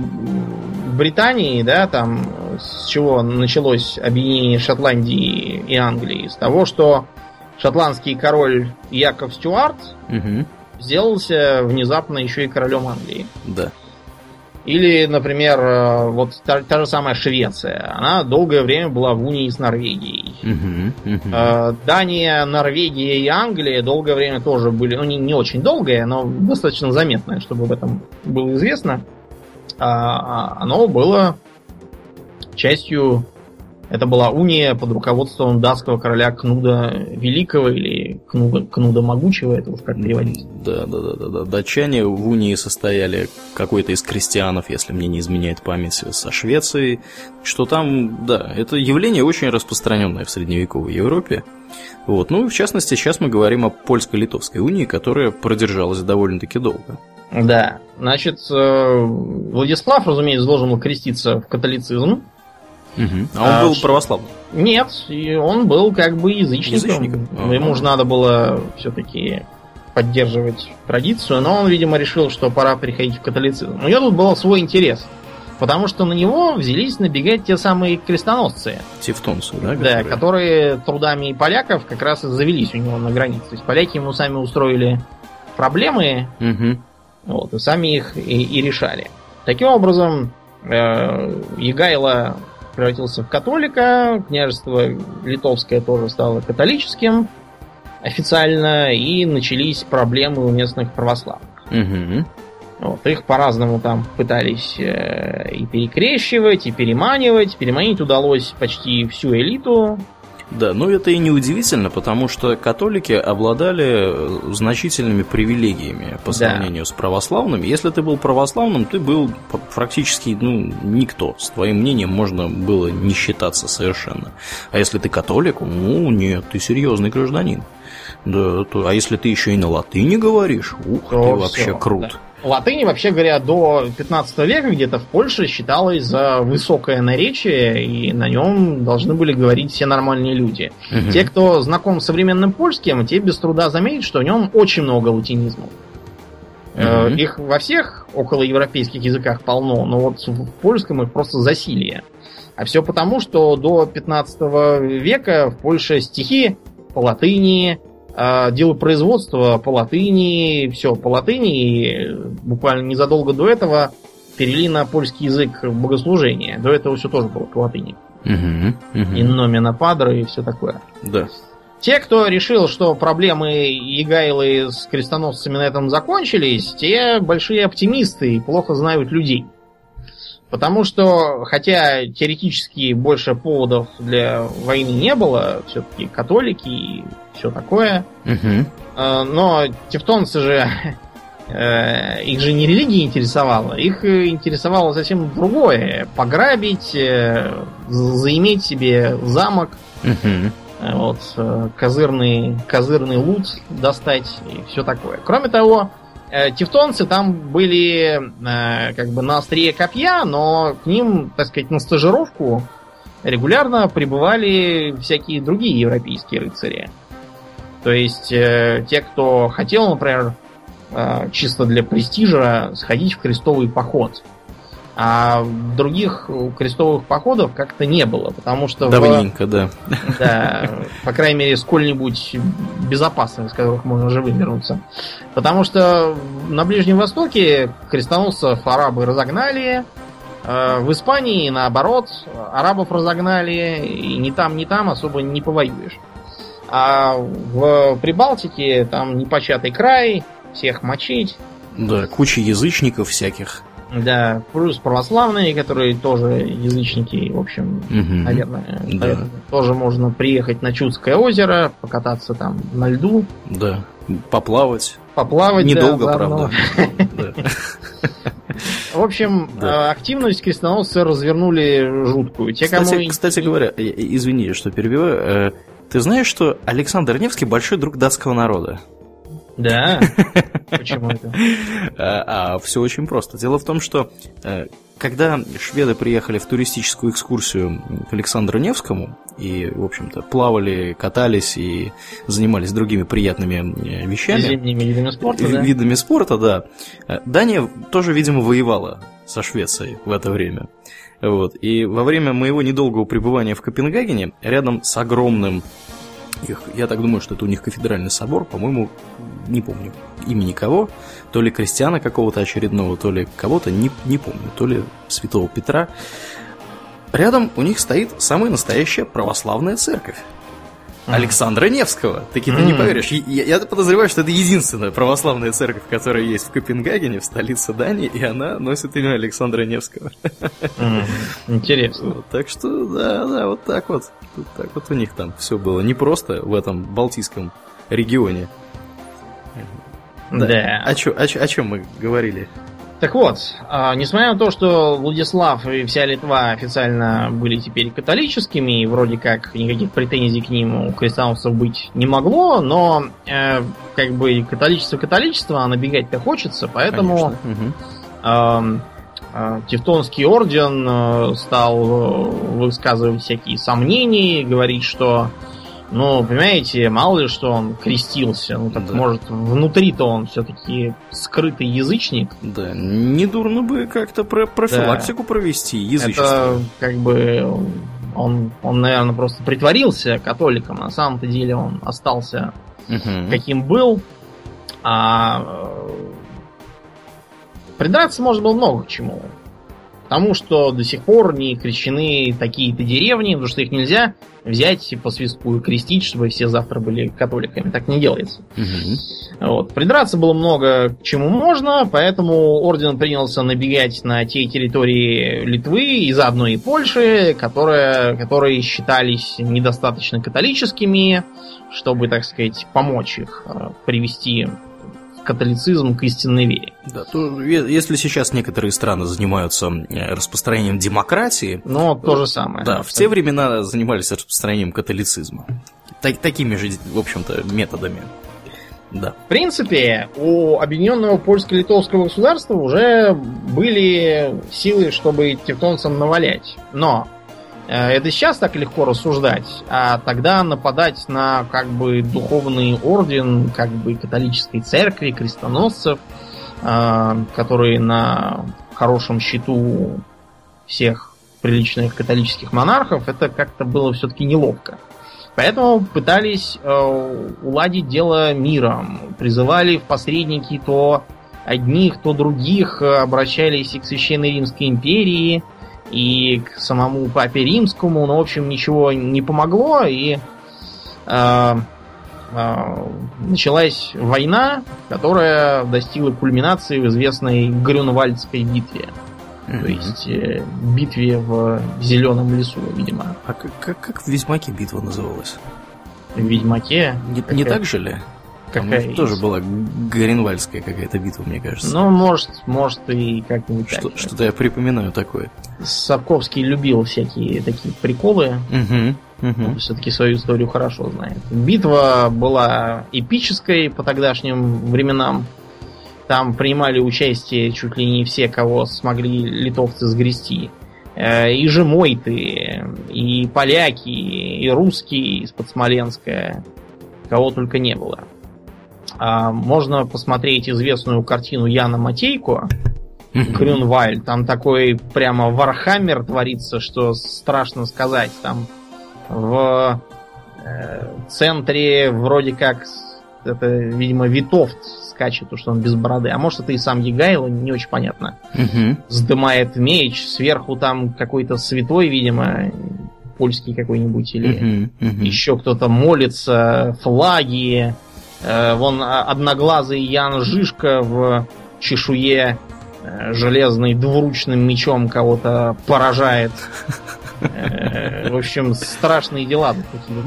Британии, да, там, с чего началось объединение Шотландии и Англии? С того, что шотландский король Яков Стюарт угу. сделался внезапно еще и королем Англии. Да. Или, например, вот та, та же самая Швеция. Она долгое время была в унии с Норвегией. Uh-huh, uh-huh. Дания, Норвегия и Англия долгое время тоже были... Ну, не, не очень долгое, но достаточно заметное, чтобы об этом было известно. А, оно было частью... Это была уния под руководством датского короля Кнуда Великого или Кнуда, Кнуда Могучего, это уж как переводить. Да, да, да, да, да. Датчане в унии состояли какой-то из крестьянов, если мне не изменяет память, со Швецией. Что там, да, это явление очень распространенное в средневековой Европе. Вот. Ну, в частности, сейчас мы говорим о польско-литовской унии, которая продержалась довольно-таки долго. Да, значит, Владислав, разумеется, должен был креститься в католицизм. Угу. А он а, был что... православным? Нет, и он был как бы язычником. язычником. А, Ему а. же надо было все-таки поддерживать традицию, но он, видимо, решил, что пора переходить в католицизм. У него тут был свой интерес, потому что на него взялись набегать те самые крестоносцы. Тевтонцы, да? Которые? Да, которые трудами поляков как раз и завелись у него на границе. То есть поляки ему сами устроили проблемы, угу. вот, и сами их и, и решали. Таким образом, э, Егайло превратился в католика, княжество литовское тоже стало католическим официально, и начались проблемы у местных православных. Угу. Вот, их по-разному там пытались э, и перекрещивать, и переманивать. Переманить удалось почти всю элиту. Да, но это и не удивительно, потому что католики обладали значительными привилегиями по сравнению да. с православными. Если ты был православным, ты был практически ну, никто. С твоим мнением можно было не считаться совершенно. А если ты католик, ну нет, ты серьезный гражданин. Да, то, а если ты еще и на латыни говоришь, ух, то ты вообще все, крут. Да. Латынь, вообще говоря, до пятнадцатого века где-то в Польше считалась за высокое наречие, и на нем должны были говорить все нормальные люди. Угу. Те, кто знаком с современным польским, те без труда заметят, что в нем очень много латинизмов. Угу. Их во всех околоевропейских языках полно, но вот в польском их просто засилье. А все потому, что до пятнадцатого века в Польше стихи по латыни... Дело производства по латыни, все по латыни, буквально незадолго до этого перевели на польский язык богослужения. До этого все тоже было по латыни. Угу, угу. Инномина падро и все такое. Да. Те, кто решил, что проблемы Егайлы с крестоносцами на этом закончились, те большие оптимисты и плохо знают людей. Потому что, хотя теоретически больше поводов для войны не было, все-таки католики и все такое, угу. но тевтонцы же, их же не религия интересовала, их интересовало совсем другое. Пограбить, заиметь себе замок, угу. вот, козырный, козырный лут достать и все такое. Кроме того, тевтонцы там были э, как бы на острие копья, но к ним, так сказать, на стажировку регулярно прибывали всякие другие европейские рыцари. То есть э, те, кто хотел, например, э, чисто для престижа сходить в крестовый поход. А других крестовых походов как-то не было, потому что... Давненько, в... да. Да, по крайней мере, сколь-нибудь безопасных, из которых можно же выбернуться. Потому что на Ближнем Востоке крестоносцев арабы разогнали, в Испании, наоборот, арабов разогнали, и ни там, ни там особо не повоюешь. А в Прибалтике там непочатый край, всех мочить. Да, куча язычников всяких. Да, плюс православные, которые тоже язычники, в общем, угу, наверное, да. Тоже можно приехать на Чудское озеро, покататься там на льду. Да, поплавать. Поплавать, недолго, да, правда. В общем, активность крестоносцы развернули жуткую. Кстати говоря, извини, что перебиваю, ты знаешь, что Александр Невский большой друг датского народа? Да, почему это? А, а все очень просто. Дело в том, что когда шведы приехали в туристическую экскурсию к Александру Невскому и, в общем-то, плавали, катались и занимались другими приятными вещами, зимними видами спорта, да? видами спорта, да, Дания тоже, видимо, воевала со Швецией в это время. Вот. И во время моего недолгого пребывания в Копенгагене, рядом с огромным... Их, я так думаю, что это у них кафедральный собор, по-моему, не помню имени кого, то ли Кристиана какого-то очередного, то ли кого-то, не, не помню, то ли Святого Петра. Рядом у них стоит самая настоящая православная церковь Александра Невского. Таки ты не поверишь. Я, я подозреваю, что это единственная православная церковь, которая есть в Копенгагене, в столице Дании, и она носит имя Александра Невского. Mm-hmm. Интересно. Вот, так что, да, да, вот так вот. Вот так вот у них там все было непросто в этом балтийском регионе. Да. да. О, чё, о, о чем мы говорили? Так вот, несмотря на то, что Владислав и вся Литва официально были теперь католическими, и вроде как никаких претензий к ним у крестоносцев быть не могло, но э, как бы католичество-католичество, а набегать-то хочется, поэтому э, э, Тевтонский орден стал высказывать всякие сомнения, говорить, что, ну, понимаете, мало ли, что он крестился. Ну, так, да. Может, внутри-то он все-таки скрытый язычник. Да, недурно бы как-то профилактику да. провести, язычество. Это как бы он, он, наверное, просто притворился католиком. На самом-то деле он остался угу. каким был. А придраться можно было много к чему. Потому что до сих пор не крещены такие-то деревни, потому что их нельзя взять по свистку и крестить, чтобы все завтра были католиками. Так не делается. Угу. Вот. Придраться было много к чему можно, поэтому орден принялся набегать на те территории Литвы и заодно и Польши, которые, которые считались недостаточно католическими, чтобы, так сказать, помочь их привести... католицизм к истинной вере. Да, то, если сейчас некоторые страны занимаются распространением демократии... Ну, то, то же самое. Да, в те времена занимались распространением католицизма. Так, такими же, в общем-то, методами. Да. В принципе, у объединенного польско-литовского государства уже были силы, чтобы тевтонцам навалять. Но это сейчас так легко рассуждать, а тогда нападать на как бы духовный орден, как бы католической церкви, крестоносцев, э, которые на хорошем счету всех приличных католических монархов, это как-то было все-таки неловко. Поэтому пытались э, уладить дело миром, призывали в посредники то одних, то других, обращались и к Священной Римской империи, и к самому папе римскому, но, в общем, ничего не помогло, и э, э, началась война, которая достигла кульминации в известной Грюнвальдской битве. Mm-hmm. То есть э, битве в зеленом лесу, видимо. А как, как, как в Ведьмаке битва называлась? В Ведьмаке? Не, какая... не так же ли? Какая там, тоже была Горенвальдская какая-то битва, мне кажется. Ну, может, может и как-нибудь что, так. Что-то я припоминаю такое. Сапковский любил всякие такие приколы. Угу, угу. Все-таки свою историю хорошо знает. Битва была эпической по тогдашним временам. Там принимали участие чуть ли не все, кого смогли литовцы сгрести. И жемойты, и поляки, и русские из-под Смоленска. Кого только не было. Можно посмотреть известную картину Яна Матейко «Грюнвальд». Там такой прямо вархаммер творится, что страшно сказать. Там в центре вроде как это, видимо, Витовт скачет, потому что он без бороды. А может, это и сам Егайло, не очень понятно. Угу. Сдымает меч, сверху там какой-то святой, видимо, польский какой-нибудь, или угу, угу. еще кто-то молится, флаги. Вон одноглазый Ян Жишка в чешуе железной двуручным мечом кого-то поражает. В общем, страшные дела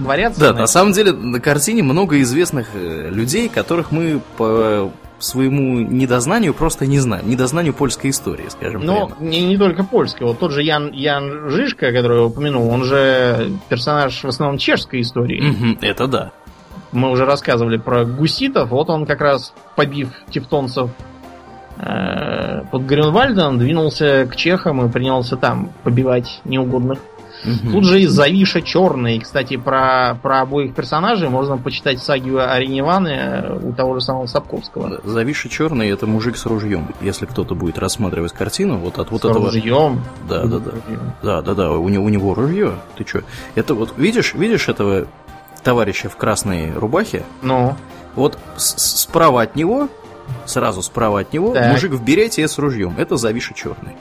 творятся. Да, на самом деле на картине много известных людей, которых мы по своему недознанию просто не знаем. Недознанию польской истории, скажем так. Ну, не, не только польской. Вот тот же Ян, Ян Жишка, который я упомянул, он же персонаж в основном чешской истории. Это да. Мы уже рассказывали про гуситов. Вот он как раз, побив тевтонцев э, под Грюнвальдом, двинулся к чехам и принялся там побивать неугодных. Угу. Тут же и Завиша Черный. Кстати, про, про обоих персонажей можно почитать сагию о Рениване у того же самого Сапковского. Завиша Черный — это мужик с ружьем. Если кто-то будет рассматривать картину, вот от вот с этого. С ружьем. Да, да, да. Да, да, да. У него, у него ружье. Ты че? Это вот видишь, видишь этого товарища в красной рубахе. Ну. Вот с- справа от него, сразу справа от него, так. Мужик в берете с ружьем. Это Завиша Черный.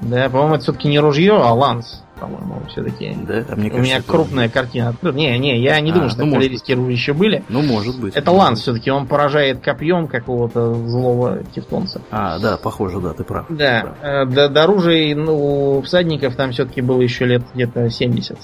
Да, по-моему, это все-таки не ружье, а ланс, по-моему, все-таки. Да, а мне кажется, у меня крупная он... картина. Не, не, я не а, думаю, что ну, кавалерийские ружья еще были. Ну, может быть. Это ланс все-таки, он поражает копьем какого-то злого тевтонца. А, да, похоже, да, ты прав. Да, прав. До, до оружия ну, у всадников там все-таки было еще лет где-то семьдесят.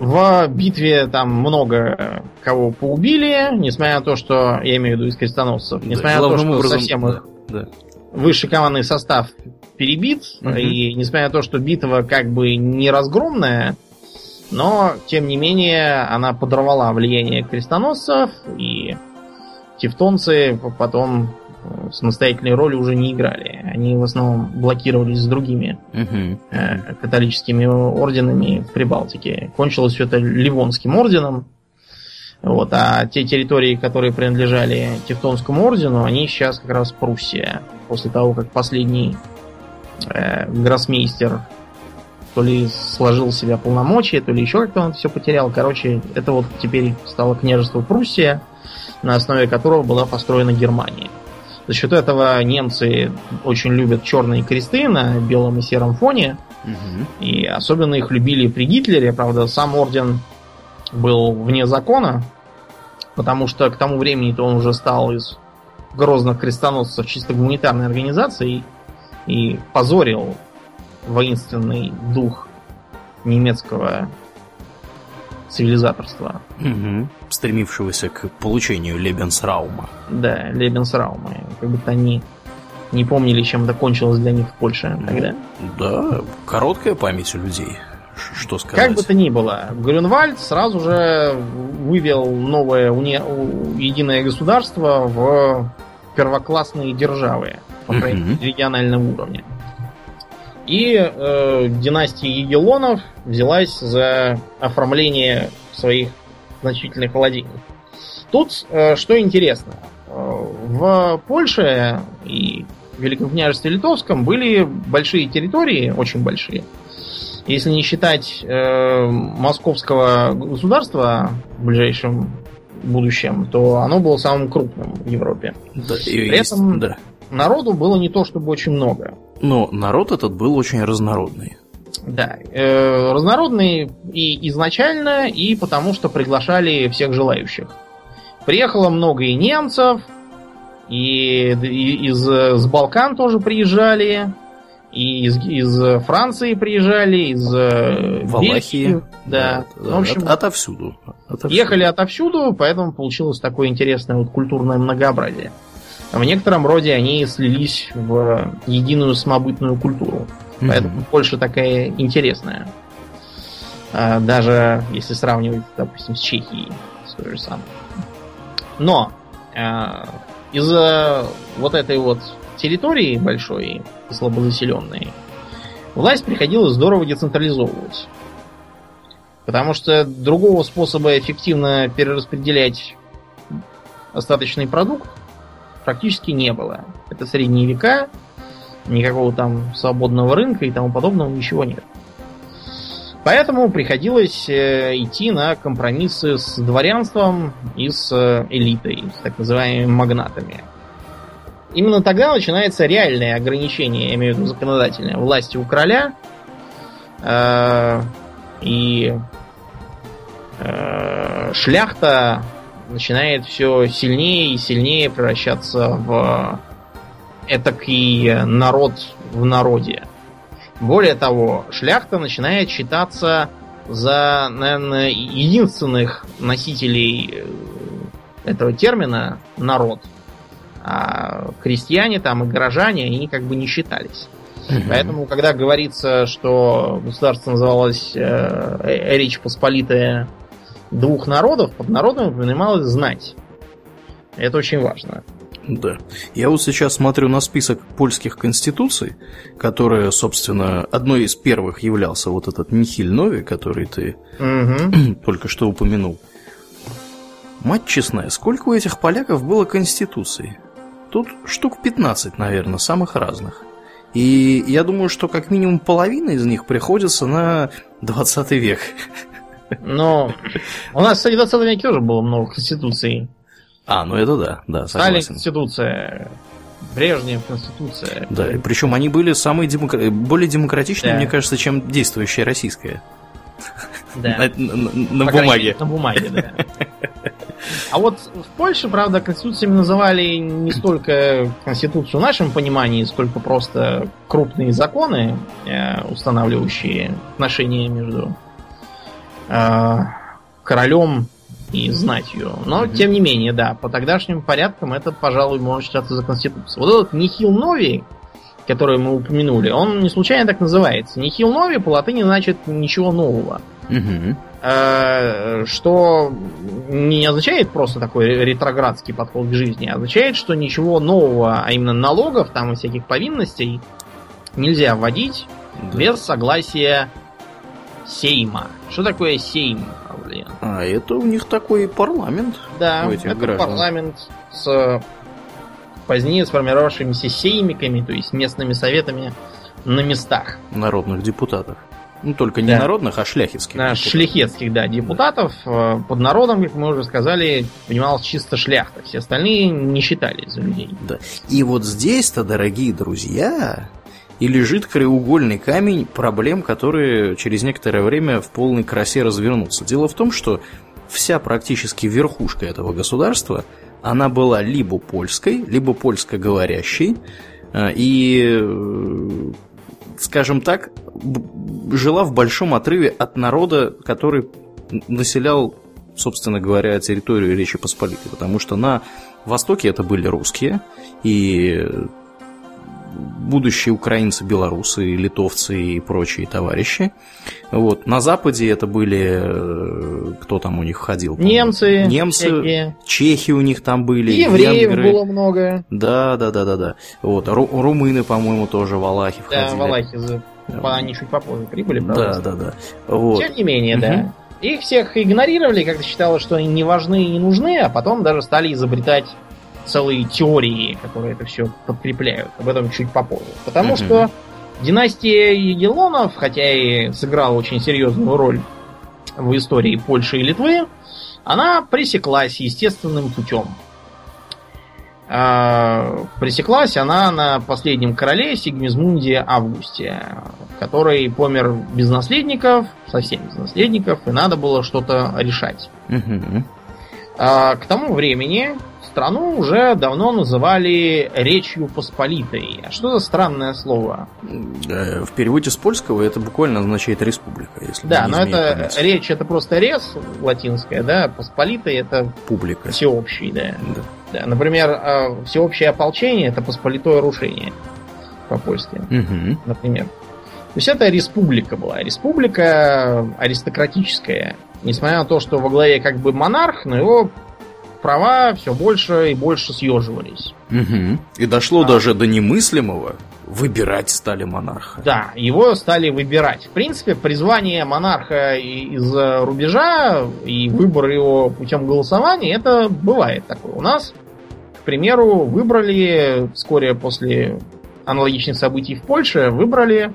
В битве там много кого поубили, несмотря на то, что, я имею в виду из крестоносцев, да, несмотря на то, что образом, совсем их да, да. высший командный состав перебит, угу. и несмотря на то, что битва как бы не разгромная, но, тем не менее, она подорвала влияние крестоносцев, и тевтонцы потом самостоятельной роли уже не играли. Они в основном блокировались с другими uh-huh. э, католическими орденами в Прибалтике. Кончилось все это Ливонским орденом. Вот. А те территории, которые принадлежали Тевтонскому ордену, они сейчас как раз Пруссия. После того, как последний э, гроссмейстер то ли сложил в себя полномочия, то ли еще как-то он все потерял. Короче, это вот теперь стало княжество Пруссия, на основе которого была построена Германия. За счет этого немцы очень любят черные кресты на белом и сером фоне. Угу. И особенно их любили при Гитлере. Правда, сам орден был вне закона, потому что к тому времени-то он уже стал из грозных крестоносцев чисто гуманитарной организацией и позорил воинственный дух немецкого цивилизаторства. Угу. Стремившегося к получению Лебенсраума. Да, Лебенсраума. Как будто они не помнили, чем это кончилось для них в Польше тогда. Да, короткая память у людей. Что сказать? Как бы то ни было, Грюнвальд сразу же вывел новое уни... единое государство в первоклассные державы, по крайней мере, угу. региональном уровне. И э, династия Егелонов взялась за оформление своих значительных владений. Тут э, что интересно. В Польше и Великом княжестве Литовском были большие территории, очень большие. Если не считать э, московского государства в ближайшем будущем, то оно было самым крупным в Европе. Да, При этом есть, да. народу было не то чтобы очень много. Но народ этот был очень разнородный. Да, э, разнородный и изначально, и потому что приглашали всех желающих. Приехало много и немцев, и, и из, из Балкан тоже приезжали, И из, из Франции приезжали, из Валахии. Да. Да, в общем, от, отовсюду. отовсюду. Ехали отовсюду, поэтому получилось такое интересное вот культурное многообразие. В некотором роде они слились в единую самобытную культуру. Mm-hmm. Поэтому Польша такая интересная. Даже если сравнивать, допустим, с Чехией. С той же самой. Но из-за вот этой вот территории большой и слабозаселенной власть приходилось здорово децентрализовывать. Потому что другого способа эффективно перераспределять остаточный продукт практически не было. Это средние века, никакого там свободного рынка и тому подобного ничего нет. Поэтому приходилось идти на компромиссы с дворянством и с элитой, с так называемыми магнатами. Именно тогда начинается реальное ограничение, я имею в виду законодательное, власти у короля э- и э- шляхта начинает все сильнее и сильнее превращаться в этакий народ в народе. Более того, шляхта начинает считаться за, наверное, единственных носителей этого термина «народ». А крестьяне там и горожане, они как бы не считались. Mm-hmm. Поэтому, когда говорится, что государство называлось э, Речь Посполитая двух народов, под народом упоминалось знать. Это очень важно. Да. Я вот сейчас смотрю на список польских конституций, которые, собственно, одной из первых являлся вот этот Нихиль Нови, который ты угу. только что упомянул. Мать честная, сколько у этих поляков было конституций? Тут штук пятнадцать, наверное, самых разных. И я думаю, что как минимум половина из них приходится на двадцатый век. Но у нас, кстати, в двадцатом веке тоже было много конституций. А, ну это да, да, согласен. Сталин, Конституция, Брежнев, Конституция. Да, и причем они были самые демокра... более демократичные, да. Мне кажется, чем действующая российская. Да. На, на, на бумаге. Мере, на бумаге, да. А вот в Польше, правда, конституциями называли не столько конституцию в нашем понимании, сколько просто крупные законы, устанавливающие отношения между королем и знатью. Но, mm-hmm. тем не менее, да, по тогдашним порядкам это, пожалуй, может считаться за конституцию. Вот этот Нихил Нови, который мы упомянули, он не случайно так называется. Нихил Нови по латыни значит ничего нового. Mm-hmm. Что не означает просто такой ретроградский подход к жизни, а означает, что ничего нового, а именно налогов там и всяких повинностей нельзя вводить mm-hmm. без согласия Сейма. Что такое Сейм? А, это у них такой парламент. Да, это граждан. Парламент с позднее сформировавшимися сеймиками, то есть местными советами на местах. Народных депутатов. Ну, только не да. народных, а шляхетских. Да, шляхетских, да, депутатов. Да. Под народом, как мы уже сказали, понималась чисто шляхта. Все остальные не считали за людей. Да. И вот здесь-то, дорогие друзья... И лежит краеугольный камень проблем, которые через некоторое время в полной красе развернутся. Дело в том, что вся практически верхушка этого государства, она была либо польской, либо польскоговорящей, и, скажем так, жила в большом отрыве от народа, который населял, собственно говоря, территорию Речи Посполитой. Потому что на востоке это были русские, и... будущие украинцы, белорусы, литовцы и прочие товарищи. Вот. На Западе это были... Кто там у них ходил? Немцы. Немцы, всякие. Чехи у них там были. Евреев венгры. Было много. Да, да, да, да, да. Вот. Ру- румыны, по-моему, тоже, валахи входили. Да, валахи. За... Да. Они чуть попозже прибыли, правда? Да, да, да. Вот. Тем не менее, угу. да. Их всех игнорировали, как-то считалось, что они не важны и не нужны, а потом даже стали изобретать целые теории, которые это все подкрепляют. Об этом чуть попозже. Потому mm-hmm. что династия Егелонов, хотя и сыграла очень серьезную роль в истории Польши и Литвы, она пресеклась естественным путем. Пресеклась она на последнем короле Сигизмунде Августе, который помер без наследников, совсем без наследников, и надо было что-то решать. Mm-hmm. К тому времени страну уже давно называли Речью Посполитой. А что за странное слово? В переводе с польского это буквально означает республика. Если да, но это понять. Речь это просто рес латинская, да, Посполитая это публика. Всеобщий, да. Да. Да. Например, всеобщее ополчение это посполитое рушение по-польски, угу. Например. То есть это республика была. Республика аристократическая. Несмотря на то, что во главе как бы монарх, но его права все больше и больше съеживались. Угу. И дошло а, даже до немыслимого. Выбирать стали монарха. Да, его стали выбирать. В принципе, призвание монарха из-за рубежа и выбор его путем голосования, это бывает такое. У нас, к примеру, выбрали вскоре после аналогичных событий в Польше, выбрали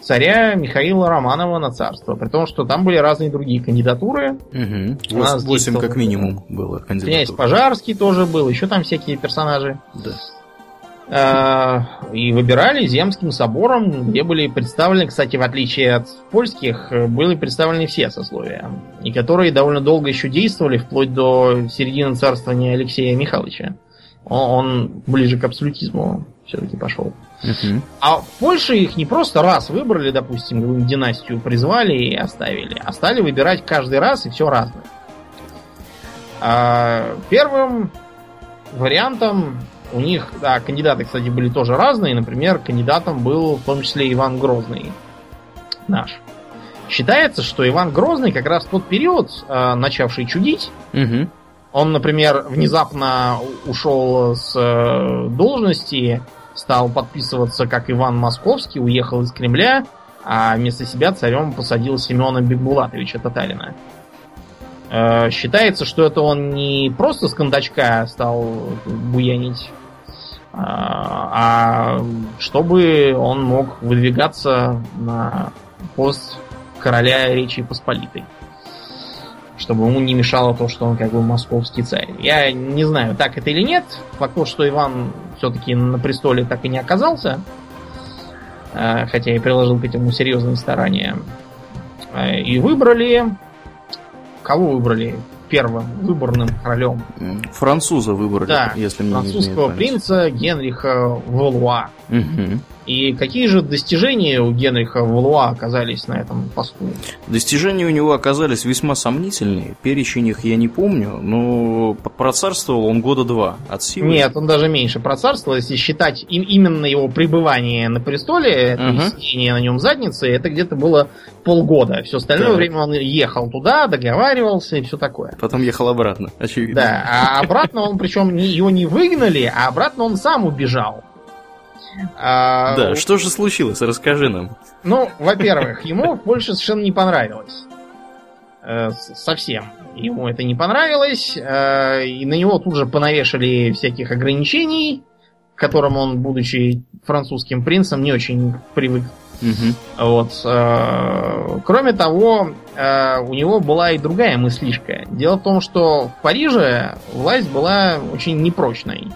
царя Михаила Романова на царство. При том, что там были разные другие кандидатуры. Угу. восемь как минимум было кандидатур. Князь Пожарский тоже был, еще там всякие персонажи. Да. И выбирали земским собором, где были представлены, кстати, в отличие от польских, были представлены все сословия. И которые довольно долго еще действовали, вплоть до середины царствования Алексея Михайловича. Он ближе к абсолютизму все-таки пошел. Uh-huh. А в Польше их не просто раз выбрали, допустим, какую-нибудь династию призвали и оставили, а стали выбирать каждый раз и все разное. А первым вариантом у них, да, кандидаты, кстати, были тоже разные. Например, кандидатом был в том числе Иван Грозный наш. Считается, что Иван Грозный как раз в тот период, начавший чудить, uh-huh. Он, например, внезапно ушел с должности, стал подписываться как Иван Московский, уехал из Кремля, а вместо себя царем посадил Семена Бекбулатовича Татарина. Считается, что это он не просто с кондачка стал буянить, а чтобы он мог выдвигаться на пост короля Речи Посполитой. Чтобы ему не мешало то, что он как бы московский царь. Я не знаю, так это или нет. Факт, что Иван все-таки на престоле так и не оказался. Хотя и приложил к этому серьезные старания. И выбрали... Кого выбрали первым выборным королем? Француза выбрали, да, если мне не изменяет память. Французского принца Генриха Валуа. Угу. И какие же достижения у Генриха Валуа оказались на этом посту? Достижения у него оказались весьма сомнительные. Перечень их я не помню, но процарствовал он года два от силы. Нет, он даже меньше процарствовал. Если считать именно его пребывание на престоле, это ага. сидение на нем задницы, это где-то было полгода. Все остальное да. время он ехал туда, договаривался и все такое. Потом ехал обратно, очевидно. Да, а обратно он, причем его не выгнали, а обратно он сам убежал. А... Да, что же случилось? Расскажи нам. Ну, во-первых, ему в Польше совершенно не понравилось. Совсем. Ему это не понравилось. И на него тут же понавешали всяких ограничений, к которым он, будучи французским принцем, не очень привык. Угу. Вот. Кроме того, у него была и другая мыслишка. Дело в том, что в Париже власть была очень непрочной.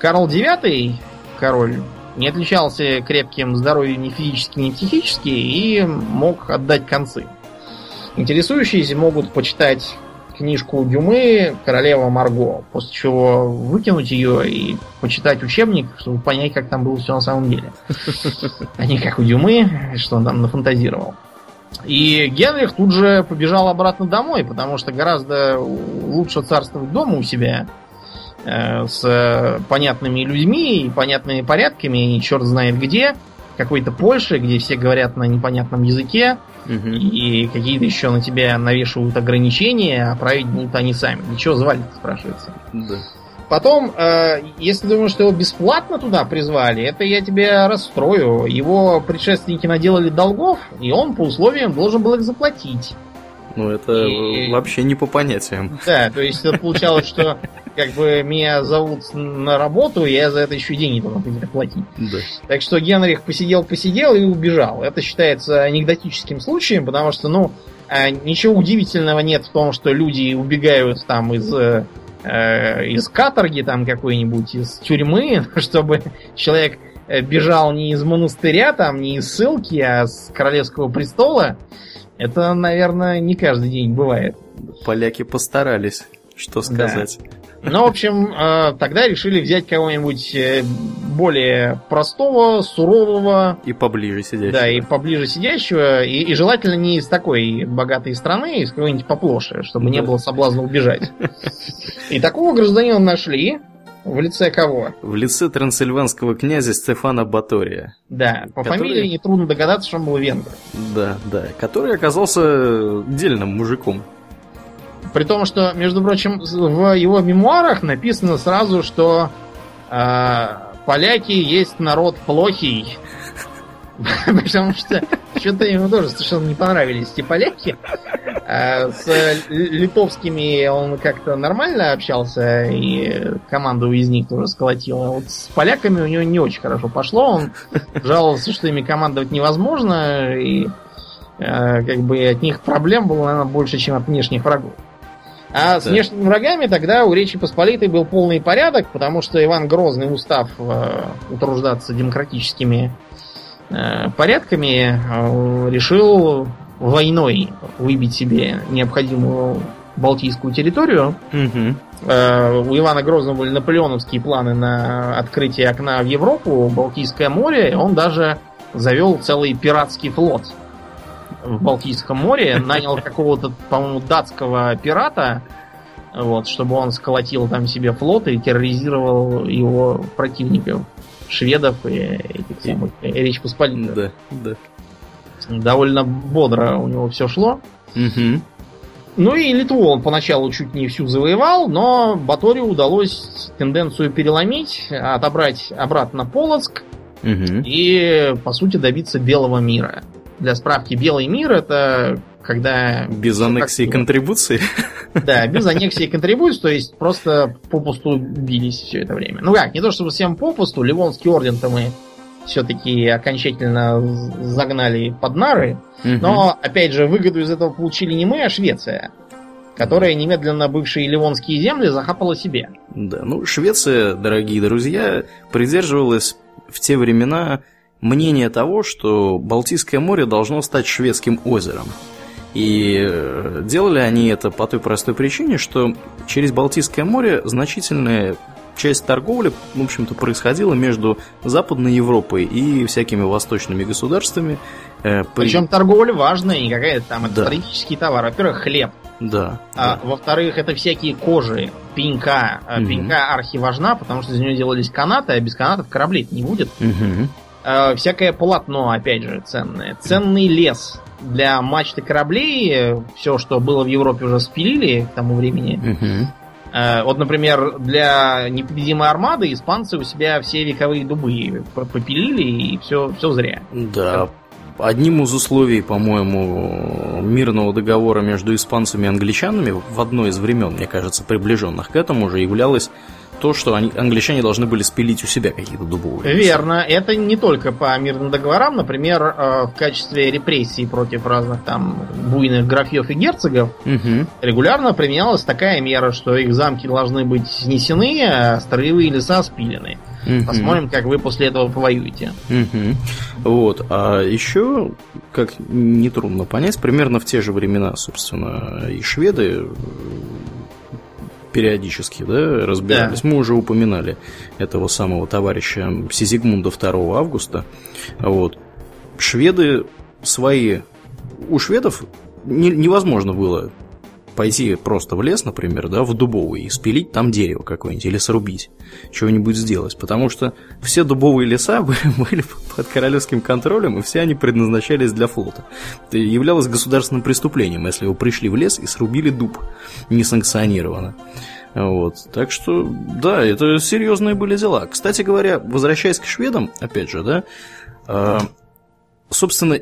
Карл девятый... король не отличался крепким здоровьем ни физически, ни психически и мог отдать концы. Интересующиеся могут почитать книжку Дюмы «Королева Марго», после чего выкинуть ее и почитать учебник, чтобы понять, как там было все на самом деле. А не как у Дюмы, что он там нафантазировал. И Генрих тут же побежал обратно домой, потому что гораздо лучше царствовать дома у себя, с понятными людьми и понятными порядками, и черт знает где, какой-то Польши, где все говорят на непонятном языке, угу. и какие-то еще на тебя навешивают ограничения, а править будут они сами. Для чего звали-то, спрашивается. Да. Потом, э, если думаешь, что его бесплатно туда призвали, это я тебя расстрою. Его предшественники наделали долгов, и он по условиям должен был их заплатить. Ну, это и... вообще не по понятиям. Да, то есть это получалось, что как бы меня зовут на работу, я за это еще деньги должен платить. Да. Так что Генрих посидел-посидел и убежал. Это считается анекдотическим случаем, потому что, ну, ничего удивительного нет в том, что люди убегают там из, э, из каторги там какой-нибудь, из тюрьмы, чтобы человек бежал не из монастыря, там, не из ссылки, а с королевского престола. Это, наверное, не каждый день бывает. Поляки постарались. что сказать. Да. Ну, в общем, тогда решили взять кого-нибудь более простого, сурового. И поближе сидящего. Да, и поближе сидящего. И, и желательно не из такой богатой страны, из какой-нибудь поплоше, чтобы да. не было соблазна убежать. И такого гражданина нашли. В лице кого? В лице трансильванского князя Стефана Батория. Да, по который... фамилии нетрудно догадаться, что он был венгр. Да, да, который оказался дельным мужиком. При том, что, между прочим, в его мемуарах написано сразу, что э, поляки есть народ плохий. Потому что что-то ему тоже совершенно не понравились эти поляки. С литовскими он как-то нормально общался, и команду из них тоже сколотила. Вот с поляками у него не очень хорошо пошло. Он жаловался, что ими командовать невозможно, и как бы от них проблем было, наверное, больше, чем от внешних врагов. А да. с внешними врагами тогда у Речи Посполитой был полный порядок, потому что Иван Грозный, устав утруждаться демократическими порядками, решил войной выбить себе необходимую Балтийскую территорию. Угу. У Ивана Грозного были наполеоновские планы на открытие окна в Европу, Балтийское море. Он даже завел целый пиратский флот в Балтийском море, нанял какого-то, по-моему, датского пирата, вот, чтобы он сколотил там себе флот и терроризировал его противников. Шведов и, и, и Речь Посполитую. Да, да. Довольно бодро у него все шло. Угу. Ну и Литву он поначалу чуть не всю завоевал, но Баторию удалось тенденцию переломить, отобрать обратно Полоцк, угу. и, по сути, добиться Белого мира. Для справки, Белый мир — это когда... Без аннексии и контрибуции? Да, без аннексии и контрибуции, то есть просто попусту бились все это время. Ну как, не то чтобы всем попусту, Ливонский орден-то мы все-таки окончательно загнали под нары, угу. но, опять же, выгоду из этого получили не мы, а Швеция, которая немедленно бывшие ливонские земли захапала себе. Да, ну Швеция, дорогие друзья, придерживалась в те времена мнения того, что Балтийское море должно стать шведским озером. И делали они это по той простой причине, что через Балтийское море значительная часть торговли, в общем-то, происходила между Западной Европой и всякими восточными государствами. При... Причем торговля важная, не какая-то там, это да. стратегический товар. Во-первых, хлеб. Да. А, да. Во-вторых, это всякие кожи, пенька. Угу. Пенька архиважна, потому что из нее делались канаты, а без канатов кораблей не будет. Угу. А, всякое полотно, опять же, ценное. Ценный лес. Для мачты кораблей все, что было в Европе, уже спилили к тому времени. Uh-huh. Вот, например, для непобедимой армады испанцы у себя все вековые дубы попилили, и все, все зря. Да. Одним из условий, по-моему, мирного договора между испанцами и англичанами в одно из времен, мне кажется, приближенных к этому же, являлось то, что они, англичане должны были спилить у себя какие-то дубовые. Верно. Это не только по мирным договорам. Например, в качестве репрессий против разных там буйных графьев и герцогов угу. регулярно применялась такая мера, что их замки должны быть снесены, а строевые леса спилены. Угу. Посмотрим, как вы после этого повоюете. Угу. Вот. А еще, как нетрудно понять, примерно в те же времена, собственно, и шведы... периодически, да, разбирались. Да. Мы уже упоминали этого самого товарища Сизигмунда второго августа. Вот. Шведы свои... У шведов не, невозможно было пойти просто в лес, например, да, в дубовый, и спилить там дерево какое-нибудь, или срубить, чего-нибудь сделать, потому что все дубовые леса были, были под королевским контролем, и все они предназначались для флота. Это являлось государственным преступлением, если вы пришли в лес и срубили дуб несанкционированно. Вот. Так что, да, это серьезные были дела. Кстати говоря, возвращаясь к шведам, опять же, да, э, собственно,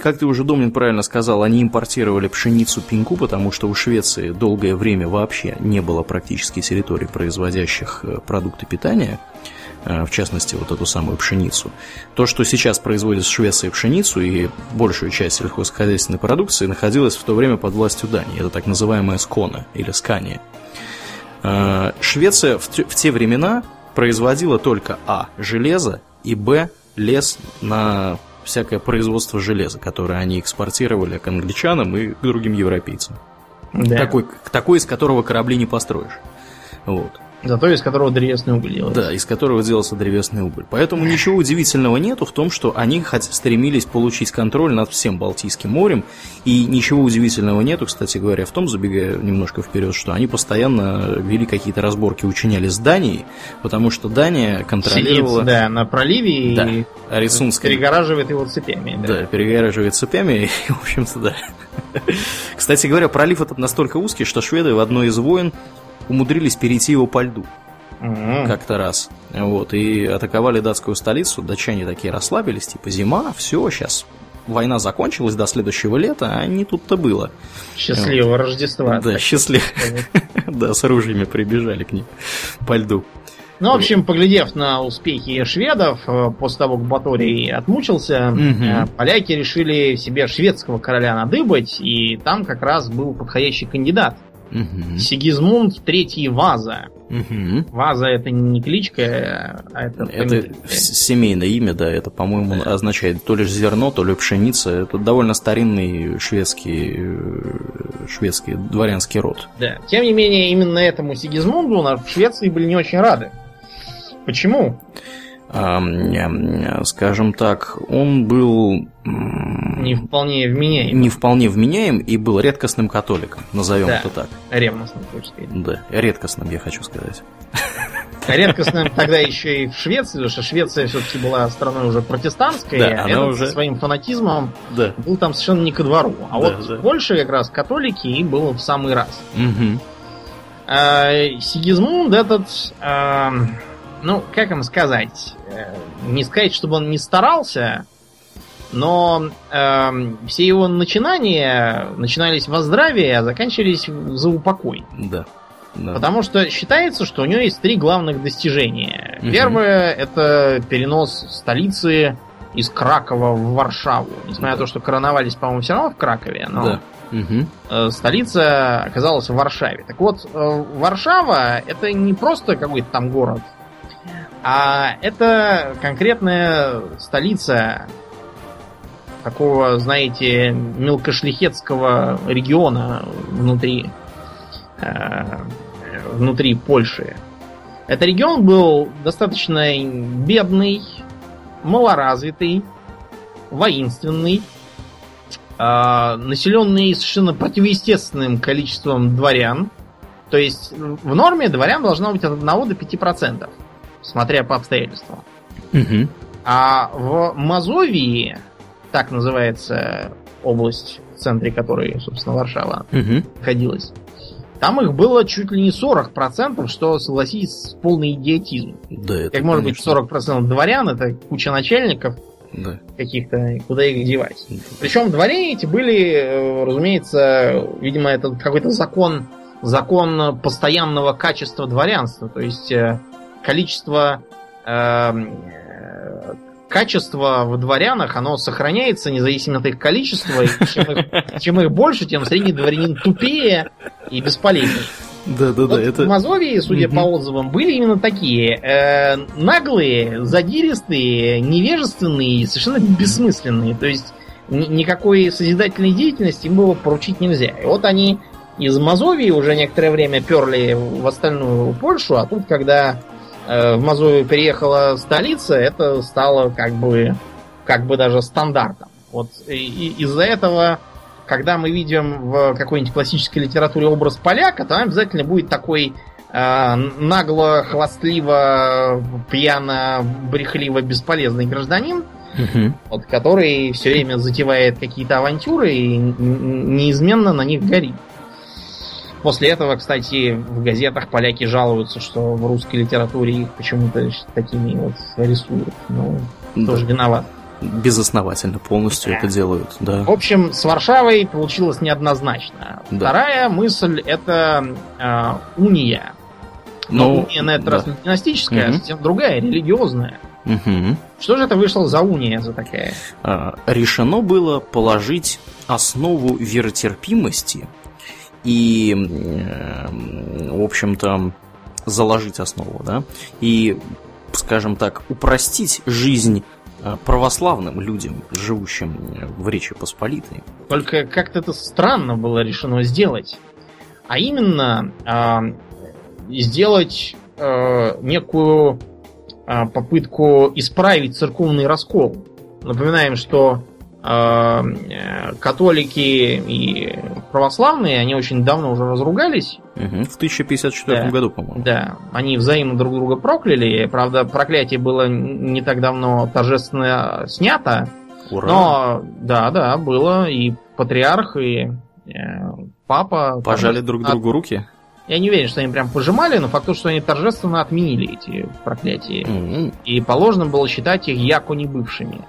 как ты уже, Домнин, правильно сказал, они импортировали пшеницу, пеньку, потому что у Швеции долгое время вообще не было практически территорий, производящих продукты питания, в частности, вот эту самую пшеницу. То, что сейчас производит в Швеции пшеницу и большую часть сельхозхозяйственной продукции, находилось в то время под властью Дании. Это так называемая скона или скания. Швеция в те времена производила только а. железо и б. лес на... всякое производство железа, которое они экспортировали к англичанам и к другим европейцам. Да. Такой, такой, из которого корабли не построишь. Вот. Зато из которого древесный уголь делается. Да, из которого делался древесный уголь. Поэтому ничего удивительного нету в том, что они стремились получить контроль над всем Балтийским морем. И ничего удивительного нету, кстати говоря, в том, забегая немножко вперед, что они постоянно вели какие-то разборки, учиняли с Данией, потому что Дания контролировала... Сидит, да, на проливе, да, и Арисунской... перегораживает его цепями. Да, да, перегораживает цепями, и, в общем-то, да. Кстати говоря, пролив этот настолько узкий, что шведы в одной из войн умудрились перейти его по льду mm-hmm. как-то раз. Вот, и атаковали датскую столицу. Датчане такие расслабились, типа зима, все, сейчас война закончилась до следующего лета, а не тут-то было. Счастливого вот. Рождества. Да, счастливо. Да, с ружьями прибежали к ним по льду. Ну, в общем, поглядев на успехи шведов, после того, как Баторий отмучился, угу. поляки решили себе шведского короля надыбать, и там как раз был подходящий кандидат. Угу. Сигизмунд третий Ваза. Угу. Ваза — это не кличка, а это... Это семейное имя, да, это, по-моему, да. означает то ли зерно, то ли пшеница. Это довольно старинный шведский, шведский дворянский род. Да. Тем не менее, именно этому Сигизмунду в Швеции были не очень рады. Почему? Скажем так, он был не вполне вменяем. Не вполне вменяем и был редкостным католиком, назовем да, это так. Ревностным, хочешь сказать. Да, редкостным, я хочу сказать. Редкостным тогда еще и в Швеции, потому что Швеция все-таки была страной уже протестантской, да, и уже... своим фанатизмом да. был там совершенно не ко двору. А да, вот да. больше как раз католики и было в самый раз. Угу. А, Сигизмунд этот... А... Ну, как им сказать? Не сказать, чтобы он не старался, но э, все его начинания начинались во здравии, а заканчивались за упокой. Да. да. Потому что считается, что у него есть три главных достижения. Угу. Первое — это перенос столицы из Кракова в Варшаву. Несмотря да. на то, что короновались, по-моему, все равно в Кракове, но... Да. Угу. Столица оказалась в Варшаве. Так вот, Варшава — это не просто какой-то там город, а это конкретная столица такого, знаете, мелкошляхетского региона внутри, э, внутри Польши. Этот регион был достаточно бедный, малоразвитый, воинственный, э, населенный совершенно противоестественным количеством дворян. То есть в норме дворян должно быть от одного до пяти процентов. Смотря по обстоятельствам. Угу. А в Мазовии, так называется область, в центре которой, собственно, Варшава угу. находилась, там их было чуть ли не сорок процентов, что, согласись, полный идиотизм. Да, это, как может конечно. быть сорок процентов дворян, это куча начальников да. каких-то, куда их девать. Да. Причем дворяне эти были, разумеется, видимо, это какой-то закон, закон постоянного качества дворянства. То есть... Количество э, качество в дворянах, оно сохраняется независимо от их количества. И чем, их, чем их больше, тем средний дворянин тупее и бесполезнее. Да, да, вот да, это... В Мазовии, судя mm-hmm. по отзывам, были именно такие э, наглые, задиристые, невежественные и совершенно бессмысленные. То есть н- никакой созидательной деятельности им было поручить нельзя. И вот они из Мазовии уже некоторое время перли в остальную Польшу, а тут, когда в Мазовию переехала столица, это стало как бы, как бы даже стандартом. Вот и, и из-за этого, когда мы видим в какой-нибудь классической литературе образ поляка, там обязательно будет такой э, нагло, хвастливо, пьяно, брехливо, бесполезный гражданин, угу. вот, который все время затевает какие-то авантюры и неизменно на них горит. После этого, кстати, в газетах поляки жалуются, что в русской литературе их почему-то такими вот рисуют. Ну, да. тоже виноват. Безосновательно полностью да. это делают, да. В общем, с Варшавой получилось неоднозначно. Да. Вторая мысль — это э, уния. Но, Но уния на этот да. раз не династическая, угу. а совсем другая, религиозная. Угу. Что же это вышло за уния за такая? Решено было положить основу веротерпимости и, в общем-то, заложить основу, да, и, скажем так, упростить жизнь православным людям, живущим в Речи Посполитой. Только как-то это странно было решено сделать. а именно э, сделать э, некую э, попытку исправить церковный раскол. Напоминаем, что э, католики и православные, они очень давно уже разругались. Угу, в тысяча пятьдесят четвёртом да, году, по-моему. Да, они взаимно друг друга прокляли. Правда, проклятие было не так давно торжественно снято. Ура. Но, да, да, было. И патриарх, и э, папа... Пожали там, друг от... другу руки? Я не уверен, что они прям пожимали, но факт, что они торжественно отменили эти проклятия. Mm-hmm. И положено было считать их яко не бывшими.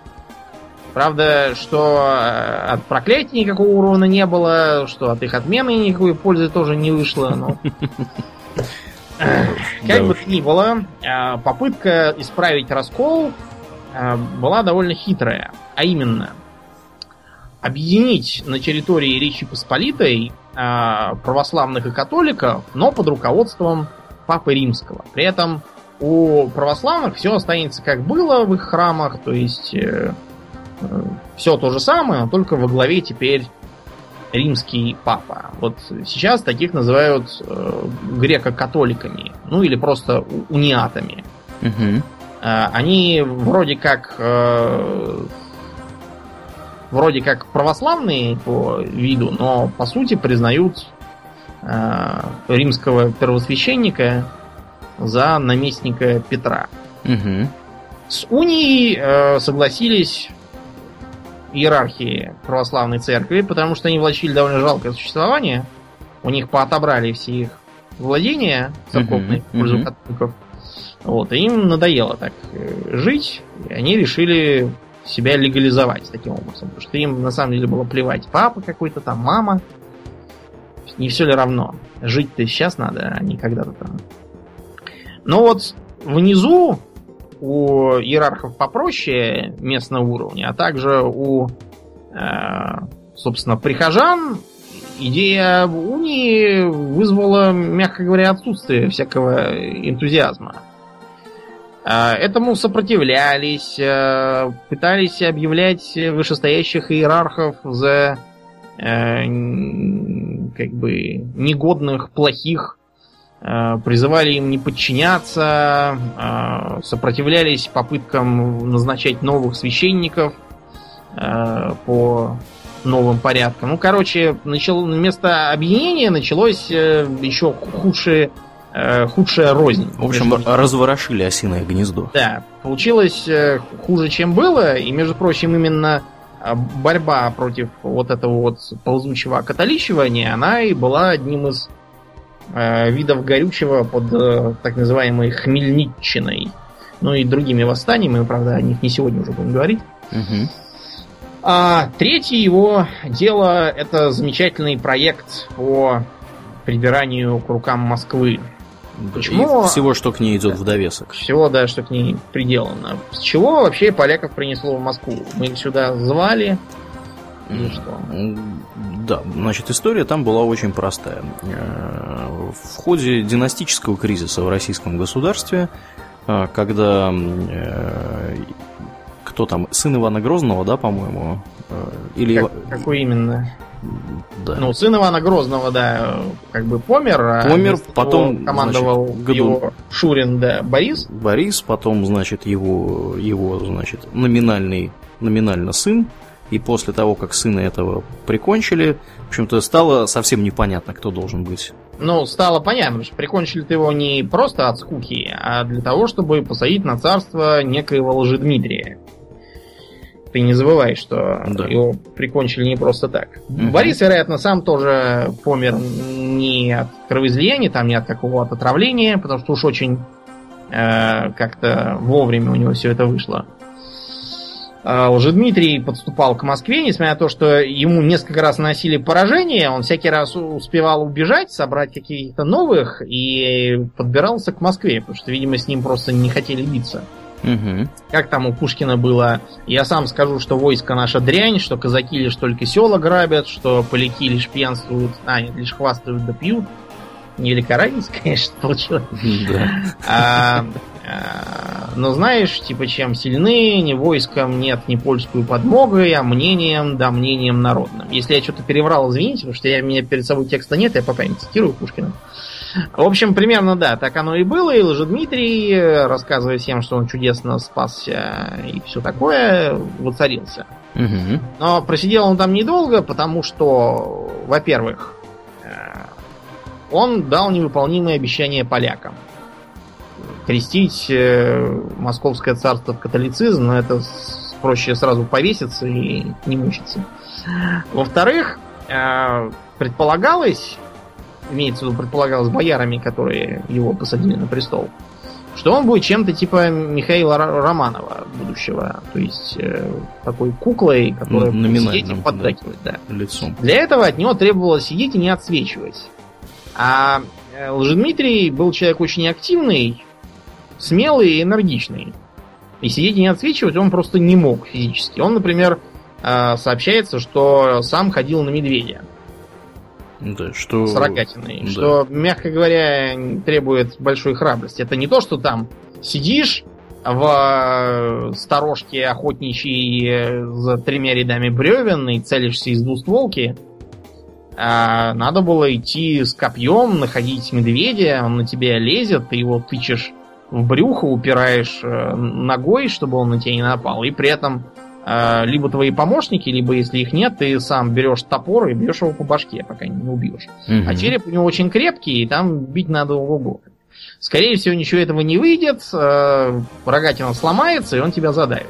Правда, что от проклятий никакого урона не было, что от их отмены никакой пользы тоже не вышло. Но... Как бы то ни было, попытка исправить раскол была довольно хитрая. А именно, объединить на территории Речи Посполитой православных и католиков, но под руководством Папы Римского. При этом у православных все останется как было в их храмах, то есть все то же самое, но только во главе теперь римский папа. Вот сейчас таких называют греко-католиками, ну или просто униатами. Угу. Они вроде как вроде как православные по виду, но по сути признают римского первосвященника за наместника Петра. Угу. С унией согласились иерархии православной церкви, потому что они влачили довольно жалкое существование. У них поотобрали все их владения церковные в пользу католиков. Вот, и им надоело так жить, и они решили себя легализовать таким образом, потому что им на самом деле было плевать, папа какой-то там, мама, не все ли равно, жить-то сейчас надо, а не когда-то там. Но вот внизу у иерархов попроще местного уровня, а также у, э, собственно, прихожан, идея унии вызвала, мягко говоря, отсутствие всякого энтузиазма. Этому сопротивлялись, пытались объявлять вышестоящих иерархов за э, как бы негодных, плохих, призывали им не подчиняться, сопротивлялись попыткам назначать новых священников по новым порядкам. Ну, короче, начало, вместо объединения началось еще худшее, худшая рознь. В общем, разворошили осиное гнездо. Да, получилось хуже, чем было, и, между прочим, именно борьба против вот этого вот ползучего окатоличивания, она и была одним из видов горючего под так называемой Хмельниччиной. Ну и другими восстаниями, правда, о них не сегодня уже будем говорить. Угу. А третье его дело — это замечательный проект по прибиранию к рукам Москвы. Почему? И всего, что к ней идет в довесок. Всего, да, что к ней приделано. С чего вообще поляков принесло в Москву? Мы их сюда звали. Ну что? Да, значит, история там была очень простая. В ходе династического кризиса в российском государстве, когда кто там, сын Ивана Грозного, да, по-моему? Или как, Ива... Какой именно? Да. Ну, сын Ивана Грозного, да, как бы помер. Помер, а потом командовал, значит, году... его Шурин, да, Борис. Борис, потом, значит, его, его значит, номинальный, номинально сын. И после того, как сына этого прикончили, в общем-то, стало совсем непонятно, кто должен быть. Ну, стало понятно, что прикончили-то его не просто от скуки, а для того, чтобы посадить на царство некоего Лжедмитрия. Ты не забывай, что да, его прикончили не просто так. Угу. Борис, вероятно, сам тоже помер не от кровоизлияния, там не от какого-то отравления, потому что уж очень э, как-то вовремя у него все это вышло. Лжедмитрий подступал к Москве, несмотря на то, что ему несколько раз наносили поражение, он всякий раз успевал убежать, собрать каких-то новых и подбирался к Москве, потому что, видимо, с ним просто не хотели биться. Угу. Как там у Пушкина было: я сам скажу, что войско наша дрянь, что казаки лишь только села грабят, что поляки лишь пьянствуют, а нет, лишь хвастают да пьют. Невелика разница, конечно, получилось. Да. А, а, Но знаешь, типа, чем сильны, ни войском нет, ни польскую подмогой, а мнением, да, мнением народным. Если я что-то переврал, извините, потому что я, у меня перед собой текста нет, я пока не цитирую Пушкина. В общем, примерно, да, так оно и было, и Лжедмитрий, рассказывая всем, что он чудесно спасся и все такое, воцарился. Угу. Но просидел он там недолго, потому что, во-первых, он дал невыполнимые обещания полякам. Крестить московское царство в католицизм, но это проще сразу повеситься и не мучиться. Во-вторых, предполагалось, имеется в виду предполагалось боярами, которые его посадили на престол, что он будет чем-то типа Михаила Романова будущего, то есть такой куклой, которая ну, будет сидеть и поддакивать. Да. Лицом. Для этого от него требовалось сидеть и не отсвечивать. А Лжедмитрий был человек очень активный, смелый и энергичный. И сидеть и не отсвечивать он просто не мог физически. Он, например, сообщается, что сам ходил на медведя. Да, что... С рогатиной. Да. Что, мягко говоря, требует большой храбрости. Это не то, что там сидишь в сторожке охотничьей за тремя рядами бревен и целишься из двустволки. А надо было идти с копьем, находить медведя, он на тебя лезет, ты его тычешь в брюхо, упираешь ногой, чтобы он на тебя не напал. И при этом э, либо твои помощники, либо если их нет, ты сам берешь топор и бьешь его по башке, пока не убьешь. Угу. А череп у него очень крепкий, и там бить надо ого-го. Скорее всего, ничего этого не выйдет, э, рогатина сломается, и он тебя задавит.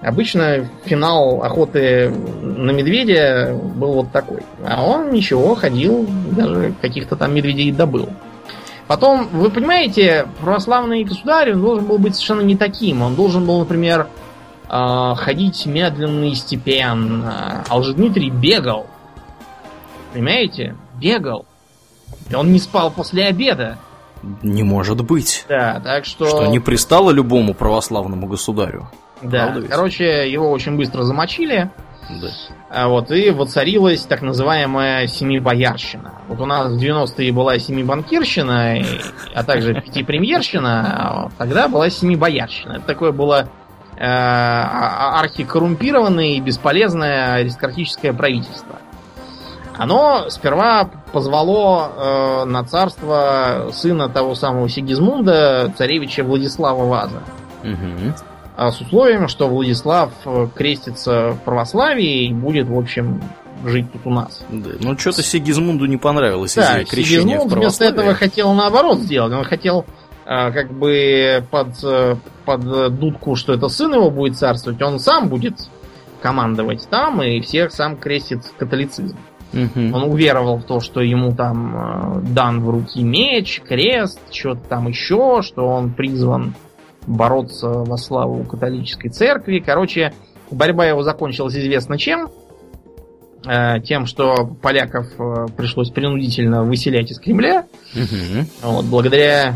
Обычно финал охоты на медведя был вот такой. А он ничего, ходил, даже каких-то там медведей добыл. Потом, вы понимаете, православный государь, он должен был быть совершенно не таким. Он должен был, например, ходить медленно и степенно. А Лжедмитрий бегал. Понимаете? Бегал. Он не спал после обеда. Не может быть. Да, так что... Что не пристало любому православному государю. Да, короче, его очень быстро замочили, да. Вот, и воцарилась так называемая семибоярщина. Вот у нас в девяностые была семибанкирщина, а также пятипремьерщина, а тогда была семибоярщина. Это такое было э, архикоррумпированное и бесполезное аристократическое правительство. Оно сперва позвало э, на царство сына того самого Сигизмунда, царевича Владислава Ваза. Угу. С условием, что Владислав крестится в православии и будет, в общем, жить тут у нас. Да, ну, что-то Сигизмунду не понравилось да, из-за крещения Сигизмунд в православии. Вместо этого хотел наоборот сделать. Он хотел как бы под, под дудку, что это сын его будет царствовать, он сам будет командовать там и всех сам крестит в католицизм. Угу. Он уверовал в то, что ему там дан в руки меч, крест, что-то там еще, что он призван бороться во славу католической церкви. Короче, борьба его закончилась известно чем. Тем, что поляков пришлось принудительно выселять из Кремля. Угу. Вот, благодаря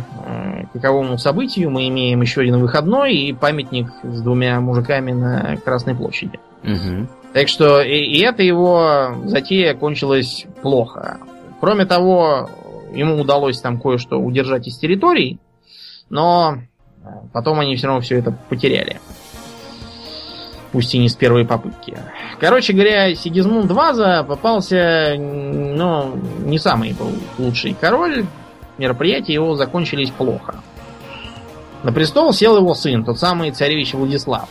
каковому событию мы имеем еще один выходной и памятник с двумя мужиками на Красной площади. Угу. Так что и, и эта его затея кончилась плохо. Кроме того, ему удалось там кое-что удержать из территорий, но потом они все равно все это потеряли. Пусть и не с первой попытки. Короче говоря, Сигизмунд Ваза попался, ну, не самый лучший король. Мероприятия его закончились плохо. На престол сел его сын, тот самый царевич Владислав.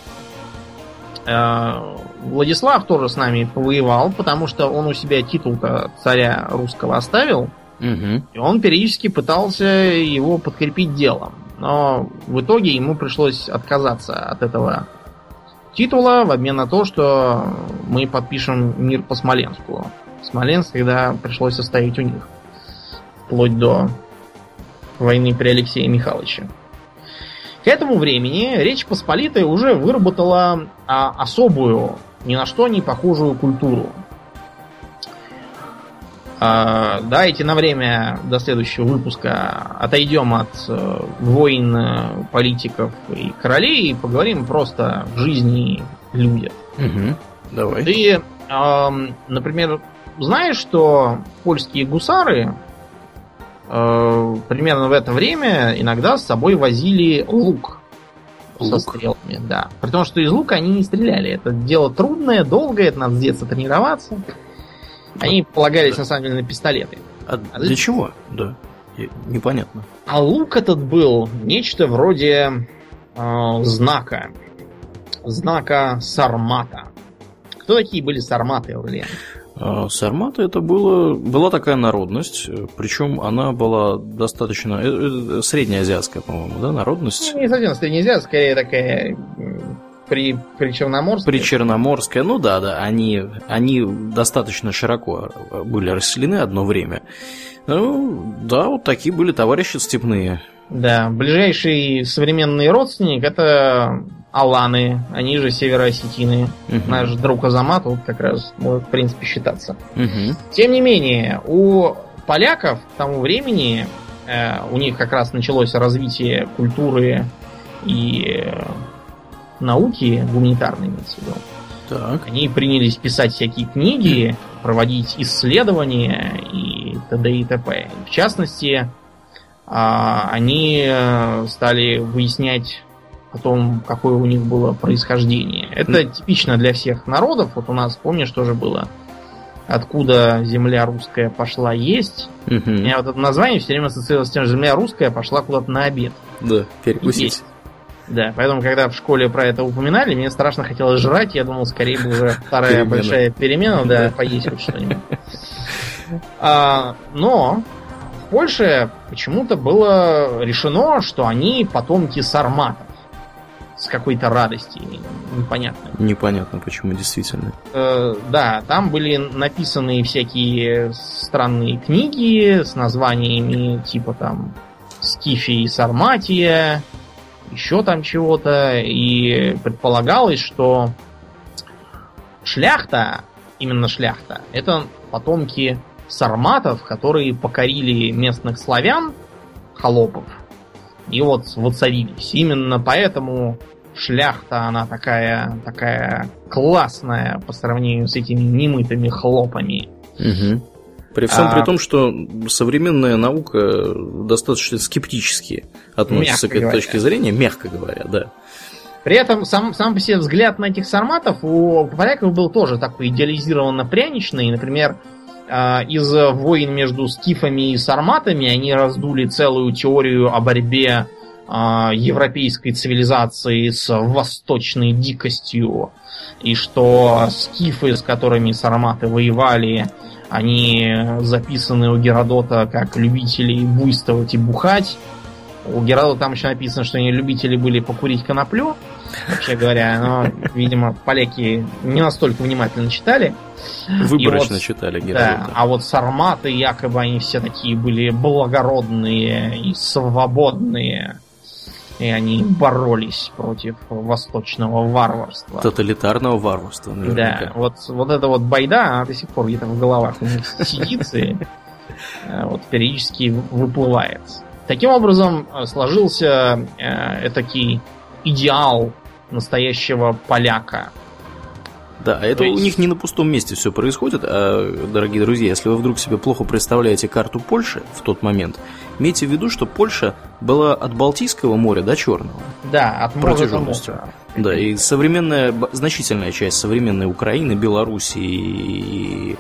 Владислав тоже с нами повоевал, потому что он у себя титул-то царя русского оставил. Угу. И он периодически пытался его подкрепить делом. Но в итоге ему пришлось отказаться от этого титула в обмен на то, что мы подпишем мир по Смоленску. Смоленск тогда пришлось оставить у них. Вплоть до войны при Алексее Михайловиче. К этому времени Речь Посполитая уже выработала особую, ни на что не похожую культуру. Давайте на время до следующего выпуска отойдем от войн, политиков и королей и поговорим просто о жизни людей. Угу, давай. Ты, например, знаешь, что польские гусары примерно в это время иногда с собой возили лук. со стрелами, да. При том, что из лука они не стреляли. Это дело трудное, долгое, это надо с детства тренироваться. Они полагались, да, на самом деле, на пистолеты. А а для, для чего? Да. Непонятно. А лук этот был нечто вроде э, знака. Знака сармата. Кто такие были сарматы, Аурлиан? Сарматы это было, была такая народность, причем она была достаточно среднеазиатская, по-моему, да, народность? Не совсем среднеазиатская, скорее такая при, при черноморская. При черноморская, ну да, да, они, они достаточно широко были расселены одно время. Ну, да, вот такие были товарищи степные. Да, ближайший современный родственник это аланы, они же североосетины. Uh-huh. Наш друг Азамат вот как раз может, в принципе, считаться. Uh-huh. Тем не менее, у поляков к тому времени э, у них как раз началось развитие культуры и э, науки гуманитарной. Так. Они принялись писать всякие книги, проводить исследования и т.д. и т.п. В частности, они стали выяснять о том, какое у них было происхождение. Это типично для всех народов. Вот у нас, помнишь, тоже было «Откуда земля русская пошла есть». Угу. У меня вот это название все время ассоциировалось с тем, что земля русская пошла куда-то на обед. Да, перекусить. Да, поэтому, когда в школе про это упоминали, мне страшно хотелось жрать. Я думал, скорее бы уже вторая большая перемена, да, поесть вот что-нибудь. Но... в Польше почему-то было решено, что они потомки сарматов. С какой-то радости. Непонятно. Непонятно, почему действительно. Э, да, там были написаны всякие странные книги с названиями типа там «Скифия и Сарматия», еще там чего-то. И предполагалось, что шляхта, именно шляхта, это потомки сарматов, которые покорили местных славян, холопов, и вот воцарились. Именно поэтому шляхта, она такая, такая классная по сравнению с этими немытыми холопами. Угу. При всем а... при том, что современная наука достаточно скептически относится мягко к этой говоря. точке зрения, мягко говоря, да. При этом сам, сам по себе взгляд на этих сарматов у поляков был тоже такой идеализированно пряничный, например, из войн между скифами и сарматами они раздули целую теорию о борьбе э, европейской цивилизации с восточной дикостью. И что скифы, с которыми сарматы воевали, они записаны у Геродота как любители буйствовать и бухать. У Геродота там еще написано, что они любители были покурить коноплю. Вообще говоря, но, видимо, поляки не настолько внимательно читали. Выборочно вот, читали Геродота. Да, а вот сарматы, якобы, они все такие были благородные и свободные. И они боролись против восточного варварства. Тоталитарного варварства, наверняка. Да, вот, вот эта вот байда, она до сих пор где-то в головах у них сидит и вот, периодически выплывает. Таким образом, сложился э, этакий идеал настоящего поляка. Да, это то есть... у них не на пустом месте все происходит. А, дорогие друзья, если вы вдруг себе плохо представляете карту Польши в тот момент, имейте в виду, что Польша была от Балтийского моря до Черного. Да, от моря до моря. Да, и современная, значительная часть современной Украины, Белоруссии и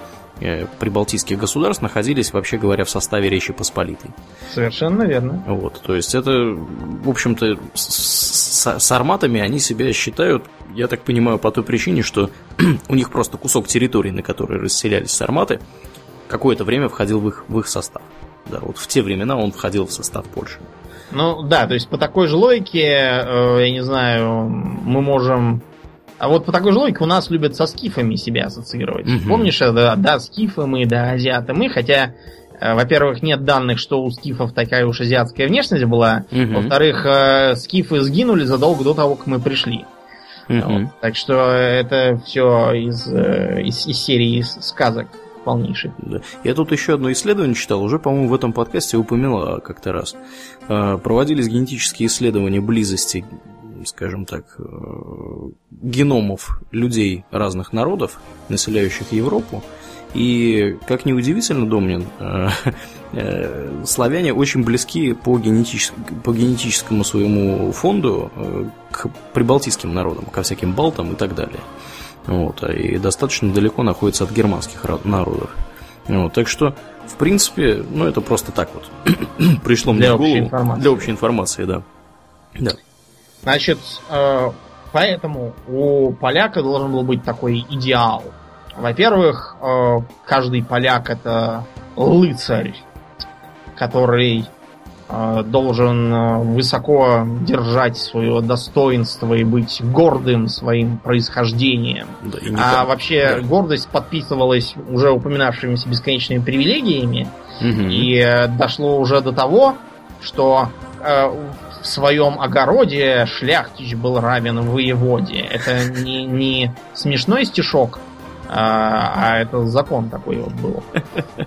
прибалтийских государств находились, вообще говоря, в составе Речи Посполитой. Совершенно верно. Вот, то есть это, в общем-то, с сарматами они себя считают, я так понимаю, по той причине, что у них просто кусок территории, на которой расселялись сарматы, какое-то время входил в их, в их состав. Да, вот в те времена он входил в состав Польши. Ну да, то есть по такой же логике, я не знаю, мы можем... А вот по такой же логике у нас любят со скифами себя ассоциировать. Угу. Помнишь, да, да, скифы мы, да, азиаты мы, хотя, э, во-первых, нет данных, что у скифов такая уж азиатская внешность была, угу. Во-вторых, э, скифы сгинули задолго до того, как мы пришли. Угу. Вот. Так что это все из, э, из, из серии сказок полнейших. Да. Я тут еще одно исследование читал, уже, по-моему, в этом подкасте упоминал как-то раз. Э, проводились генетические исследования близости, скажем так, геномов людей разных народов, населяющих Европу, И, как ни удивительно, Домнин, славяне очень близки по, генетичес... по генетическому своему фонду к прибалтийским народам, ко всяким балтам и так далее. Вот, и достаточно далеко находятся от германских народов. Вот, так что, в принципе, ну это просто так вот пришло мне в голову для общей информации, да. да. Значит, поэтому у поляка должен был быть такой идеал. Во-первых, каждый поляк — это лыцарь, который должен высоко держать свое достоинство и быть гордым своим происхождением. Да, а вообще да. гордость подписывалась уже упоминавшимися бесконечными привилегиями, угу. и дошло уже до того, что в своем огороде шляхтич был равен воеводе. Это не, не смешной стишок, а это закон такой вот был,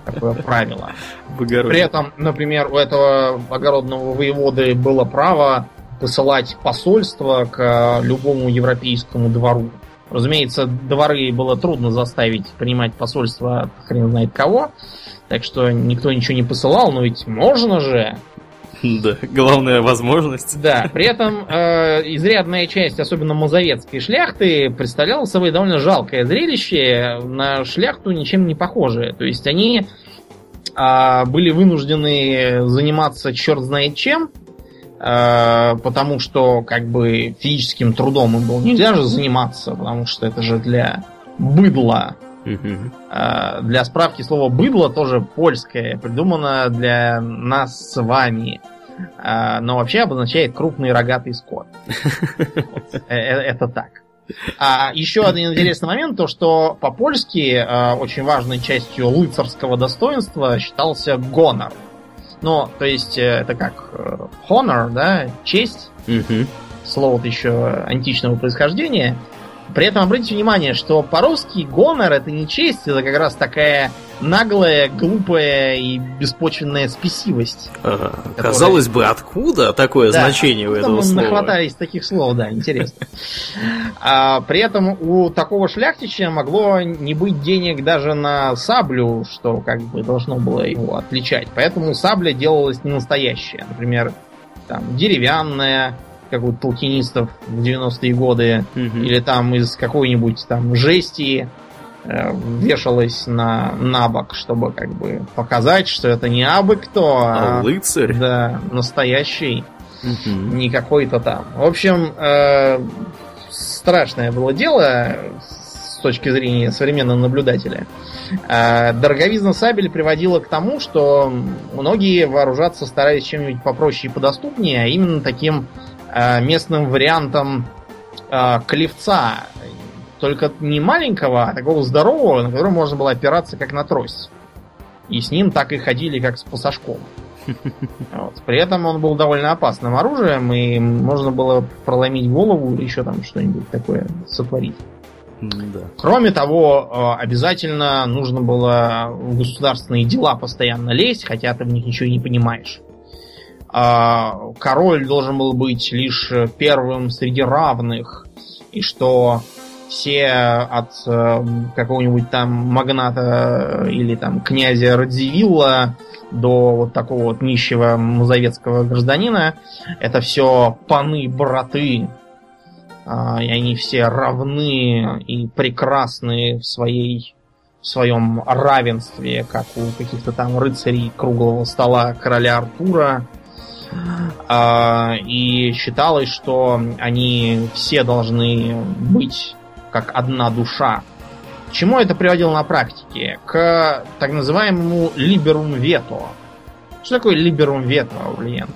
такое правило. При этом, например, у этого огородного воеводы было право посылать посольство к любому европейскому двору. Разумеется, дворы было трудно заставить принимать посольство от хрен знает кого, так что никто ничего не посылал, но ведь можно же. Да, главная возможность. Да, при этом э, изрядная часть, особенно мазовецкой шляхты, представляла собой довольно жалкое зрелище, на шляхту ничем не похожее. То есть они э, были вынуждены заниматься черт знает чем, э, потому что как бы физическим трудом им было нельзя же заниматься, потому что это же для быдла. Для справки, слово «быдло» тоже польское, придумано для нас с вами, но вообще обозначает крупный рогатый скот. Это так. А еще один интересный момент, то что по-польски очень важной частью лыцарского достоинства считался гонор. Ну, то есть это как honor, да, честь, слово-то еще античного происхождения. При этом обратите внимание, что по-русски гонор — это не честь, это как раз такая наглая, глупая и беспочвенная спесивость. Ага. Которая... Казалось бы, откуда такое да, значение у этого слова? Нахватались таких слов, да, интересно. А, при этом у такого шляхтича могло не быть денег даже на саблю, что как бы должно было его отличать. Поэтому сабля делалась не настоящая. Например, там, деревянная, как у толкинистов в девяностые годы, угу. или там из какой-нибудь там жести э, вешалась на, на бок, чтобы как бы показать, что это не абы кто, а, а лыцарь. Да, настоящий, угу. не какой-то там. В общем, э, страшное было дело с точки зрения современного наблюдателя. Э, дороговизна сабель приводила к тому, что многие вооружаться старались чем-нибудь попроще и подоступнее, а именно таким местным вариантом э, клевца. Только не маленького, а такого здорового, на котором можно было опираться как на трость. И с ним так и ходили, как с пасашком. Вот. При этом он был довольно опасным оружием, и можно было проломить голову или еще там что-нибудь такое сотворить. Да. Кроме того, э, обязательно нужно было в государственные дела постоянно лезть, хотя ты в них ничего и не понимаешь. Король должен был быть лишь первым среди равных, и что все от какого-нибудь там магната или там князя Радзивилла до вот такого вот нищего мазовецкого гражданина это все паны-браты, и они все равны и прекрасны в своей... в своем равенстве, как у каких-то там рыцарей круглого стола короля Артура. И считалось, что они все должны быть как одна душа. К чему это приводило на практике? К так называемому либерум вето. Что такое либерум вето, Аурельян?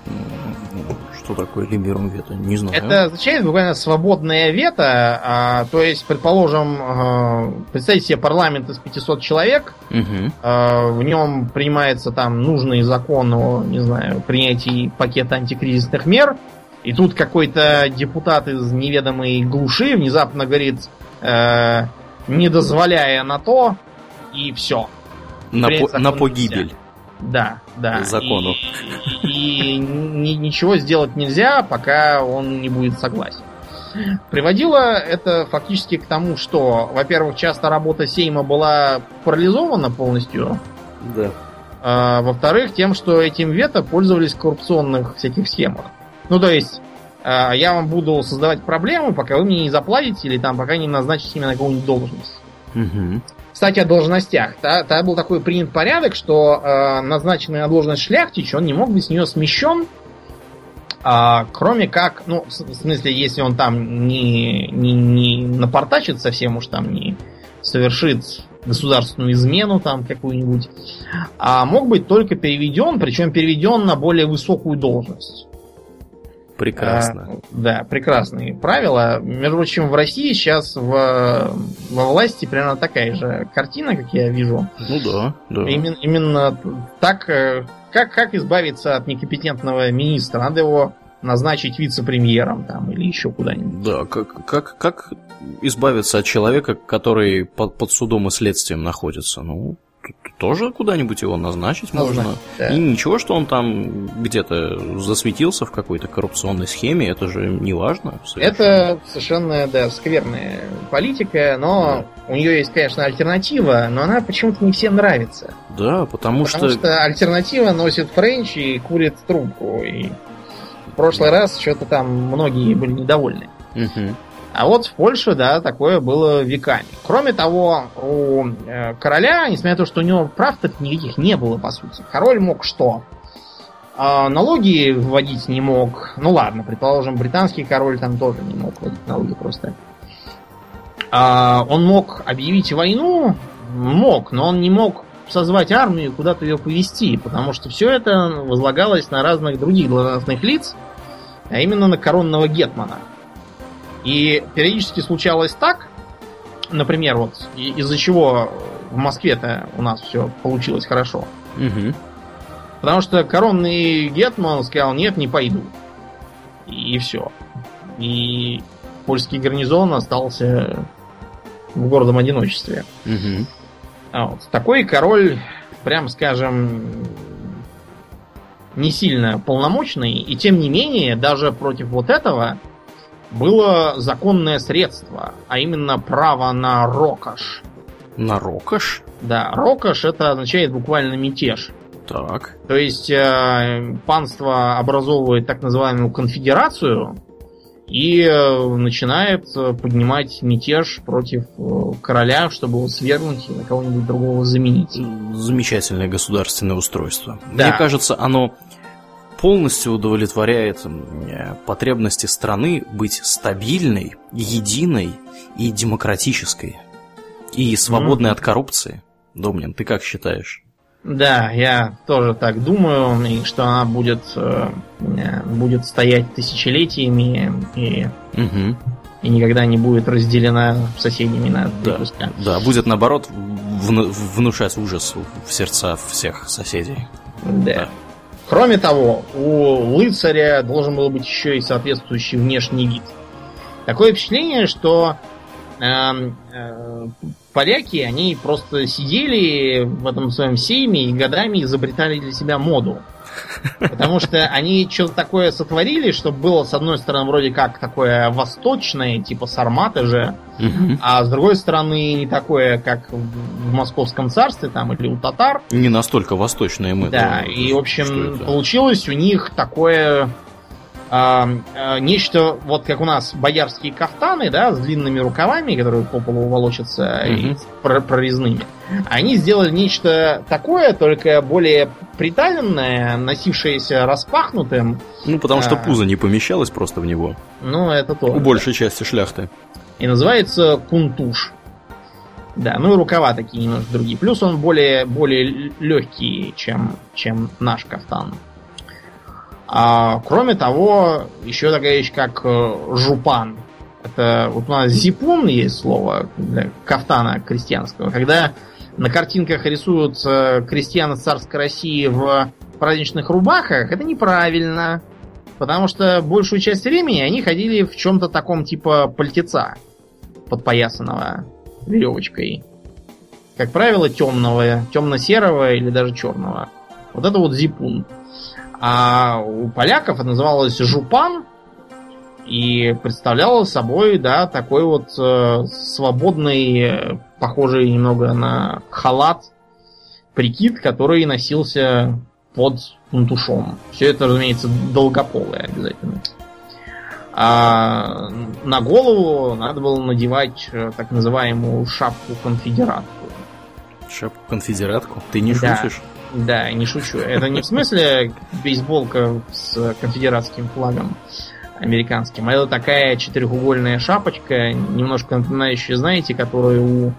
Что такое либерум вето? Не знаю. Это означает буквально свободное вето. А, то есть, предположим, э, представьте себе парламент из пятисот человек. Угу. Э, в нем принимается там нужный закон о, не знаю, принятии пакета антикризисных мер. И тут какой-то депутат из неведомой глуши внезапно говорит, э, не дозволяя на то, и все. На, по, на погибель. Нельзя. Да, да. Закону. И, и, и ничего сделать нельзя, пока он не будет согласен. Приводило это фактически к тому, что, во-первых, часто работа Сейма была парализована полностью. Да. А, во-вторых, тем, что этим вето пользовались в коррупционных всяких схемах. Ну, то есть, а, я вам буду создавать проблемы, пока вы мне не заплатите, или там, пока не назначите меня на какую-нибудь должность. Угу. Кстати, о должностях. Тогда был такой принят порядок, что а, назначенный на должность шляхтич, он не мог быть с нее смещен, а, кроме как, ну, в смысле, если он там не, не, не напортачит совсем уж там, не совершит государственную измену там какую-нибудь, а мог быть только переведен, причем переведен на более высокую должность. Прекрасно. А, да, прекрасные правила. Между прочим, в России сейчас в, во власти примерно такая же картина, как я вижу. Ну да, да. Именно, именно так, как, как избавиться от некомпетентного министра? Надо его назначить вице-премьером там, или еще куда-нибудь. Да, как, как, как избавиться от человека, который под, под судом и следствием находится? Ну, тоже куда-нибудь его назначить можно. можно. Да. И ничего, что он там где-то засветился в какой-то коррупционной схеме, это же не важно. Совершенно. Это совершенно, да, скверная политика, но да. У нее есть, конечно, альтернатива, но она почему-то не всем нравится. Да, потому, потому что... Потому что альтернатива носит френч и курит трубку. И в прошлый да. раз что-то там многие были недовольны. Угу. А вот в Польше, да, такое было веками. Кроме того, у э, короля, несмотря на то, что у него прав-то никаких не было, по сути. Король мог что? Э, налоги вводить не мог. Ну ладно, предположим, британский король там тоже не мог вводить налоги просто. Э, он мог объявить войну? Мог, но он не мог созвать армию и куда-то ее повести, потому что все это возлагалось на разных других должностных лиц, а именно на коронного гетмана. И периодически случалось так, например, вот из-за чего в Москве-то у нас все получилось хорошо. Угу. Потому что коронный гетман сказал: нет, не пойду. И все. И польский гарнизон остался в гордом одиночестве. Угу. Вот. Такой король, прям скажем, не сильно полномочный, и тем не менее, даже против вот этого было законное средство, а именно право на рокош. На рокош? Да, рокош это означает буквально мятеж. Так. То есть э, панство образовывает так называемую конфедерацию и э, начинает поднимать мятеж против э, короля, чтобы его свергнуть и на кого-нибудь другого заменить. Замечательное государственное устройство. Да. Мне кажется, оно полностью удовлетворяет потребности страны быть стабильной, единой и демократической. И свободной mm-hmm. от коррупции. Домнин, ты как считаешь? Да, я тоже так думаю, что она будет, будет стоять тысячелетиями и, mm-hmm. и никогда не будет разделена соседями на да, куска. Да, будет наоборот внушать ужас в сердца всех соседей. Да. да. Кроме того, у рыцаря должен был быть еще и соответствующий внешний вид. Такое впечатление, что э, э, поляки, они просто сидели в этом своем сейме и годами изобретали для себя моду. Потому что они что-то такое сотворили, что было, с одной стороны, вроде как такое восточное, типа сарматы же, угу. а с другой стороны, не такое, как в Московском царстве там, или у татар. Не настолько восточное мы. Да, думаем, и, в общем, получилось у них такое э, э, нечто, вот как у нас боярские кафтаны, да, с длинными рукавами, которые по полу волочатся, угу. и прорезными. Они сделали нечто такое, только более приталенное, носившееся распахнутым. Ну, потому что а... пузо не помещалось просто в него. Ну, это то. У большей части шляхты. И называется кунтуш. Да, ну и рукава такие немножко другие. Плюс он более, более легкий, чем, чем наш кафтан. А, кроме того, еще такая вещь, как жупан. Это вот у нас зипун есть слово для кафтана крестьянского. Когда на картинках рисуют крестьян из царской России в праздничных рубахах, это неправильно. Потому что большую часть времени они ходили в чем-то таком типа пальтеца, подпоясанного веревочкой. Как правило, темного, темно-серого или даже черного. Вот это вот зипун. А у поляков это называлось жупан. И представляла собой, да, такой вот э, свободный, похожий немного на халат, прикид, который носился под пунтушом. Все это, разумеется, долгополое обязательно. А на голову надо было надевать так называемую шапку-конфедератку. Шапку-конфедератку? Ты не да. шутишь? Да, не шучу. Это не в смысле бейсболка с конфедератским флагом американским, а это такая четырехугольная шапочка, немножко напоминающая, знаете, которую у...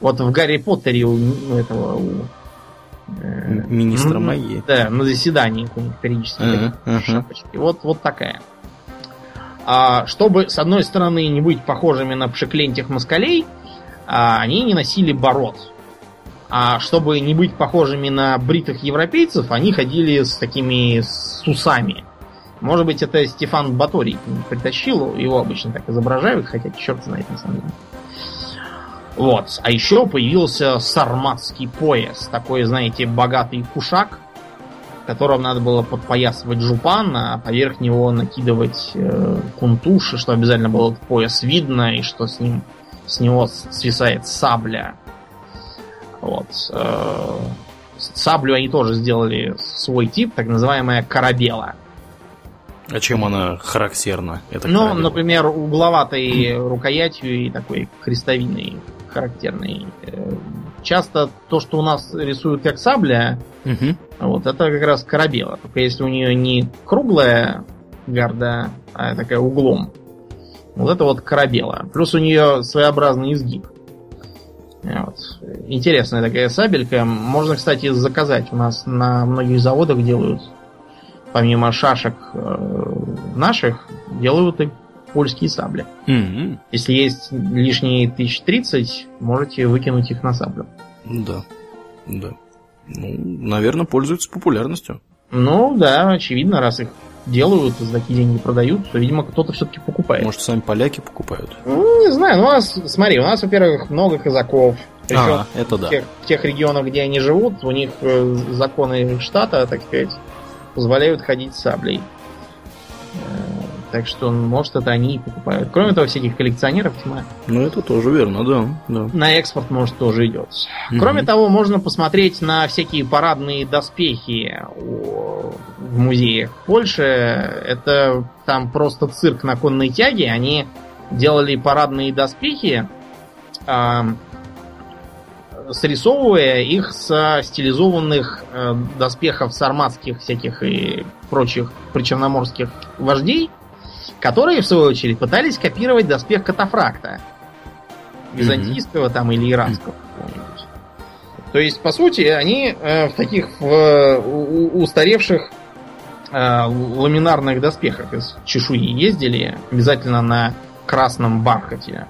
Вот в Гарри Поттере у этого... У... Министра м- магии. Да, на заседании периодически uh-huh, uh-huh. шапочки. Вот, вот такая. А, чтобы, с одной стороны, не быть похожими на пшеклентих москалей, а, они не носили бород. А чтобы не быть похожими на бритых европейцев, они ходили с такими с усами. Может быть, это Стефан Баторий притащил, его обычно так изображают, хотя черт знает на самом деле. Вот. А еще появился сарматский пояс. Такой, знаете, богатый кушак, которым надо было подпоясывать жупан, а поверх него накидывать э, кунтуши, что обязательно было этот пояс видно, и что с ним с него свисает сабля. Вот. Э, саблю они тоже сделали свой тип, так называемая корабела. А чем она характерна? Это ну, корабела? Например, угловатой рукоятью и такой крестовиной характерной. Часто то, что у нас рисуют как сабля, угу. вот это как раз корабела. Только если у нее не круглая гарда, а такая углом, вот это вот корабела. Плюс у нее своеобразный изгиб. Вот. Интересная такая сабелька. Можно, кстати, заказать. У нас на многих заводах делают, помимо шашек наших, делают и польские сабли. Mm-hmm. Если есть лишние тысяча тридцать, можете выкинуть их на саблю. Да, да. Ну, наверное, пользуются популярностью. Ну, да, очевидно, раз их делают, за такие деньги продают, то, видимо, кто-то все-таки покупает. Может, сами поляки покупают? Ну, не знаю, у нас, смотри, у нас, во-первых, много казаков. А, это да. В тех, в тех регионах, где они живут, у них законы штата, так сказать, позволяют ходить с саблей. Так что, может, это они и покупают. Кроме того, всяких коллекционеров тьма. Ну, это тоже верно, да. да. На экспорт, может, тоже идет. Mm-hmm. Кроме того, можно посмотреть на всякие парадные доспехи в музеях Польши. Это там просто цирк на конной тяге. Они делали парадные доспехи, э, срисовывая их со стилизованных э, доспехов сарматских всяких и прочих причерноморских вождей, которые, в свою очередь, пытались копировать доспех катафракта. Византийского mm-hmm. там или иранского. Mm-hmm. То есть, по сути, они э, в таких в, у, устаревших э, ламинарных доспехах из чешуи ездили, обязательно на красном бархате.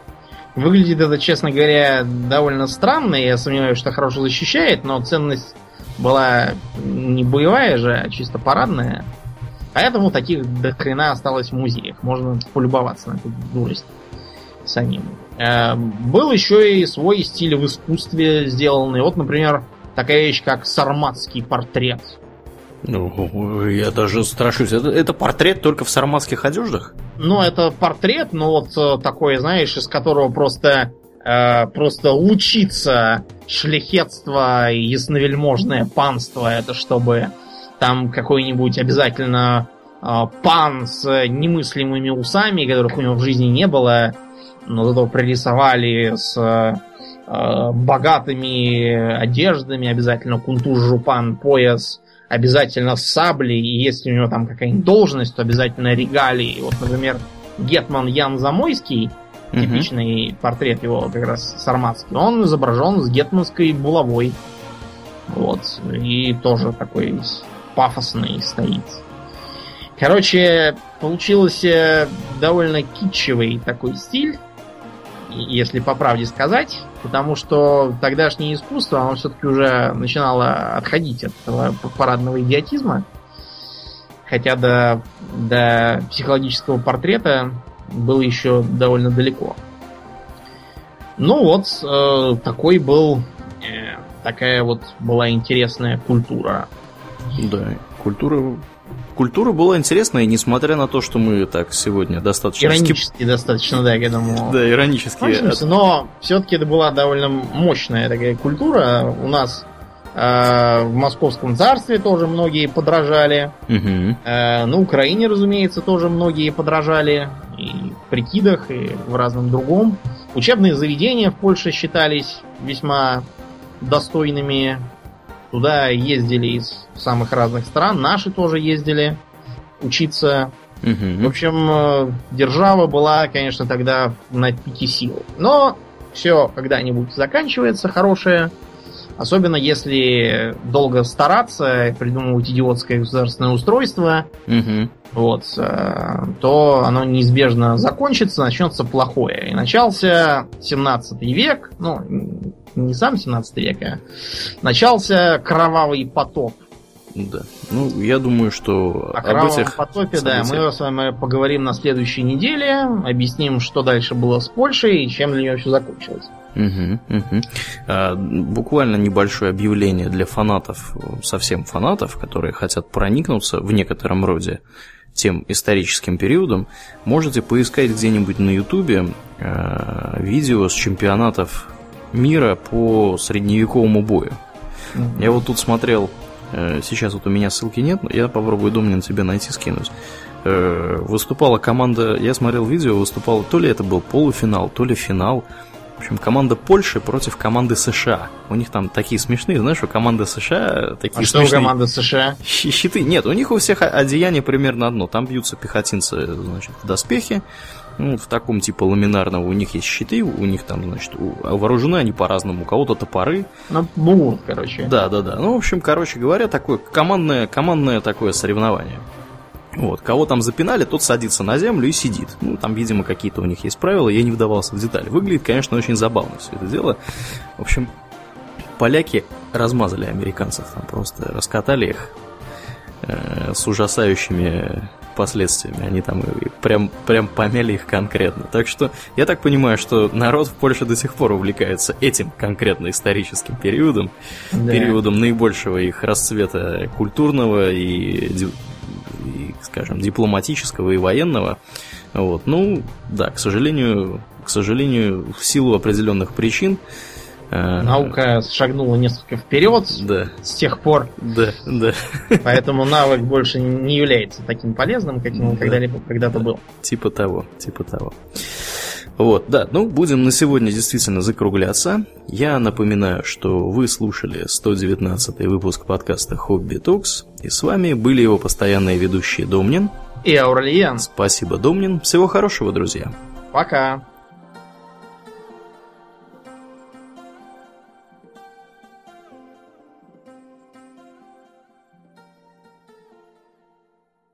Выглядит это, честно говоря, довольно странно. Я сомневаюсь, что хорошо защищает, но ценность была не боевая же, а чисто парадная. Поэтому таких до хрена осталось в музеях. Можно полюбоваться на эту дурость самим. Э, был еще и свой стиль в искусстве сделанный. Вот, например, такая вещь, как сарматский портрет. Ну, я даже страшусь. Это, это портрет только в сарматских одеждах? Ну, это портрет, но вот такой, знаешь, из которого просто, э, просто лучится шляхетство и ясновельможное панство. Это чтобы... Там какой-нибудь обязательно э, пан с немыслимыми усами, которых у него в жизни не было, но зато пририсовали с э, богатыми одеждами, обязательно кунтуш, жупан, пояс, обязательно сабли, и если у него там какая-нибудь должность, то обязательно регалии. Вот, например, гетман Ян Замойский, угу. типичный портрет его как раз сарматский, он изображен с гетманской булавой. Вот. И тоже такой... пафосный стоит. Короче, получился довольно китчевый такой стиль, если по правде сказать, потому что тогдашнее искусство, оно все-таки уже начинало отходить от этого парадного идиотизма, хотя до, до психологического портрета было еще довольно далеко. Ну вот, э, такой был, э, такая вот была интересная культура. Да, культура культура была интересная, несмотря на то, что мы так сегодня достаточно... Иронически скип... достаточно, да, я думаю. Да, иронически. Но все-таки это была довольно мощная такая культура. У нас э, в Московском царстве тоже многие подражали. Угу. Э, на Украине, разумеется, тоже многие подражали. И в прикидах, и в разном другом. Учебные заведения в Польше считались весьма достойными. Туда ездили из самых разных стран. Наши тоже ездили учиться. Угу. В общем, держава была, конечно, тогда на пике сил. Но все когда-нибудь заканчивается хорошее. Особенно если долго стараться, придумывать идиотское государственное устройство, угу. вот, то оно неизбежно закончится, начнется плохое. И начался семнадцатый век, ну, не сам семнадцатый век, а начался кровавый потоп. Да. Ну, я думаю, что о кровавом этих потопе, событиях... да, мы с вами поговорим на следующей неделе, объясним, что дальше было с Польшей и чем для нее все закончилось. Угу, угу. А, буквально небольшое объявление для фанатов, совсем фанатов, которые хотят проникнуться в некотором роде тем историческим периодом. Можете поискать где-нибудь на Ютубе а, видео с чемпионатов мира по средневековому бою. Угу. Я вот тут смотрел. Сейчас вот у меня ссылки нет, но я попробую, Домнин, тебе найти, скинуть. Выступала команда, я смотрел видео, выступала, то ли это был полуфинал, то ли финал. В общем, команда Польши против команды США. У них там такие смешные, знаешь, у команды США такие а смешные... А что у команды США? Щиты. Нет, у них у всех одеяние примерно одно. Там бьются пехотинцы, значит, в доспехи. Ну, в таком типа ламинарного, у них есть щиты, у них там, значит, вооружены они по-разному, у кого-то топоры. Ну, бум, короче. Да, да, да. Ну, в общем, короче говоря, такое командное, командное такое соревнование. Вот, кого там запинали, тот садится на землю и сидит. Ну, там, видимо, какие-то у них есть правила, я не вдавался в детали. Выглядит, конечно, очень забавно все это дело. В общем, поляки размазали американцев, там просто раскатали их э, с ужасающими... последствиями. Они там и прям, прям помяли их конкретно. Так что я так понимаю, что народ в Польше до сих пор увлекается этим конкретно историческим периодом, да. периодом наибольшего их расцвета культурного и, и, скажем, дипломатического и военного. Вот. Ну, да, к сожалению, к сожалению, в силу определенных причин наука шагнула несколько вперед да. с тех пор. Да, да. Поэтому навык больше не является таким полезным, каким он да. когда-либо когда-то да. был. Типа того, типа того. Вот, да, ну, будем на сегодня действительно закругляться. Я напоминаю, что вы слушали сто девятнадцатый выпуск подкаста «Хобби Токс», и с вами были его постоянные ведущие Домнин и Аурлиен. Спасибо, Домнин. Всего хорошего, друзья. Пока.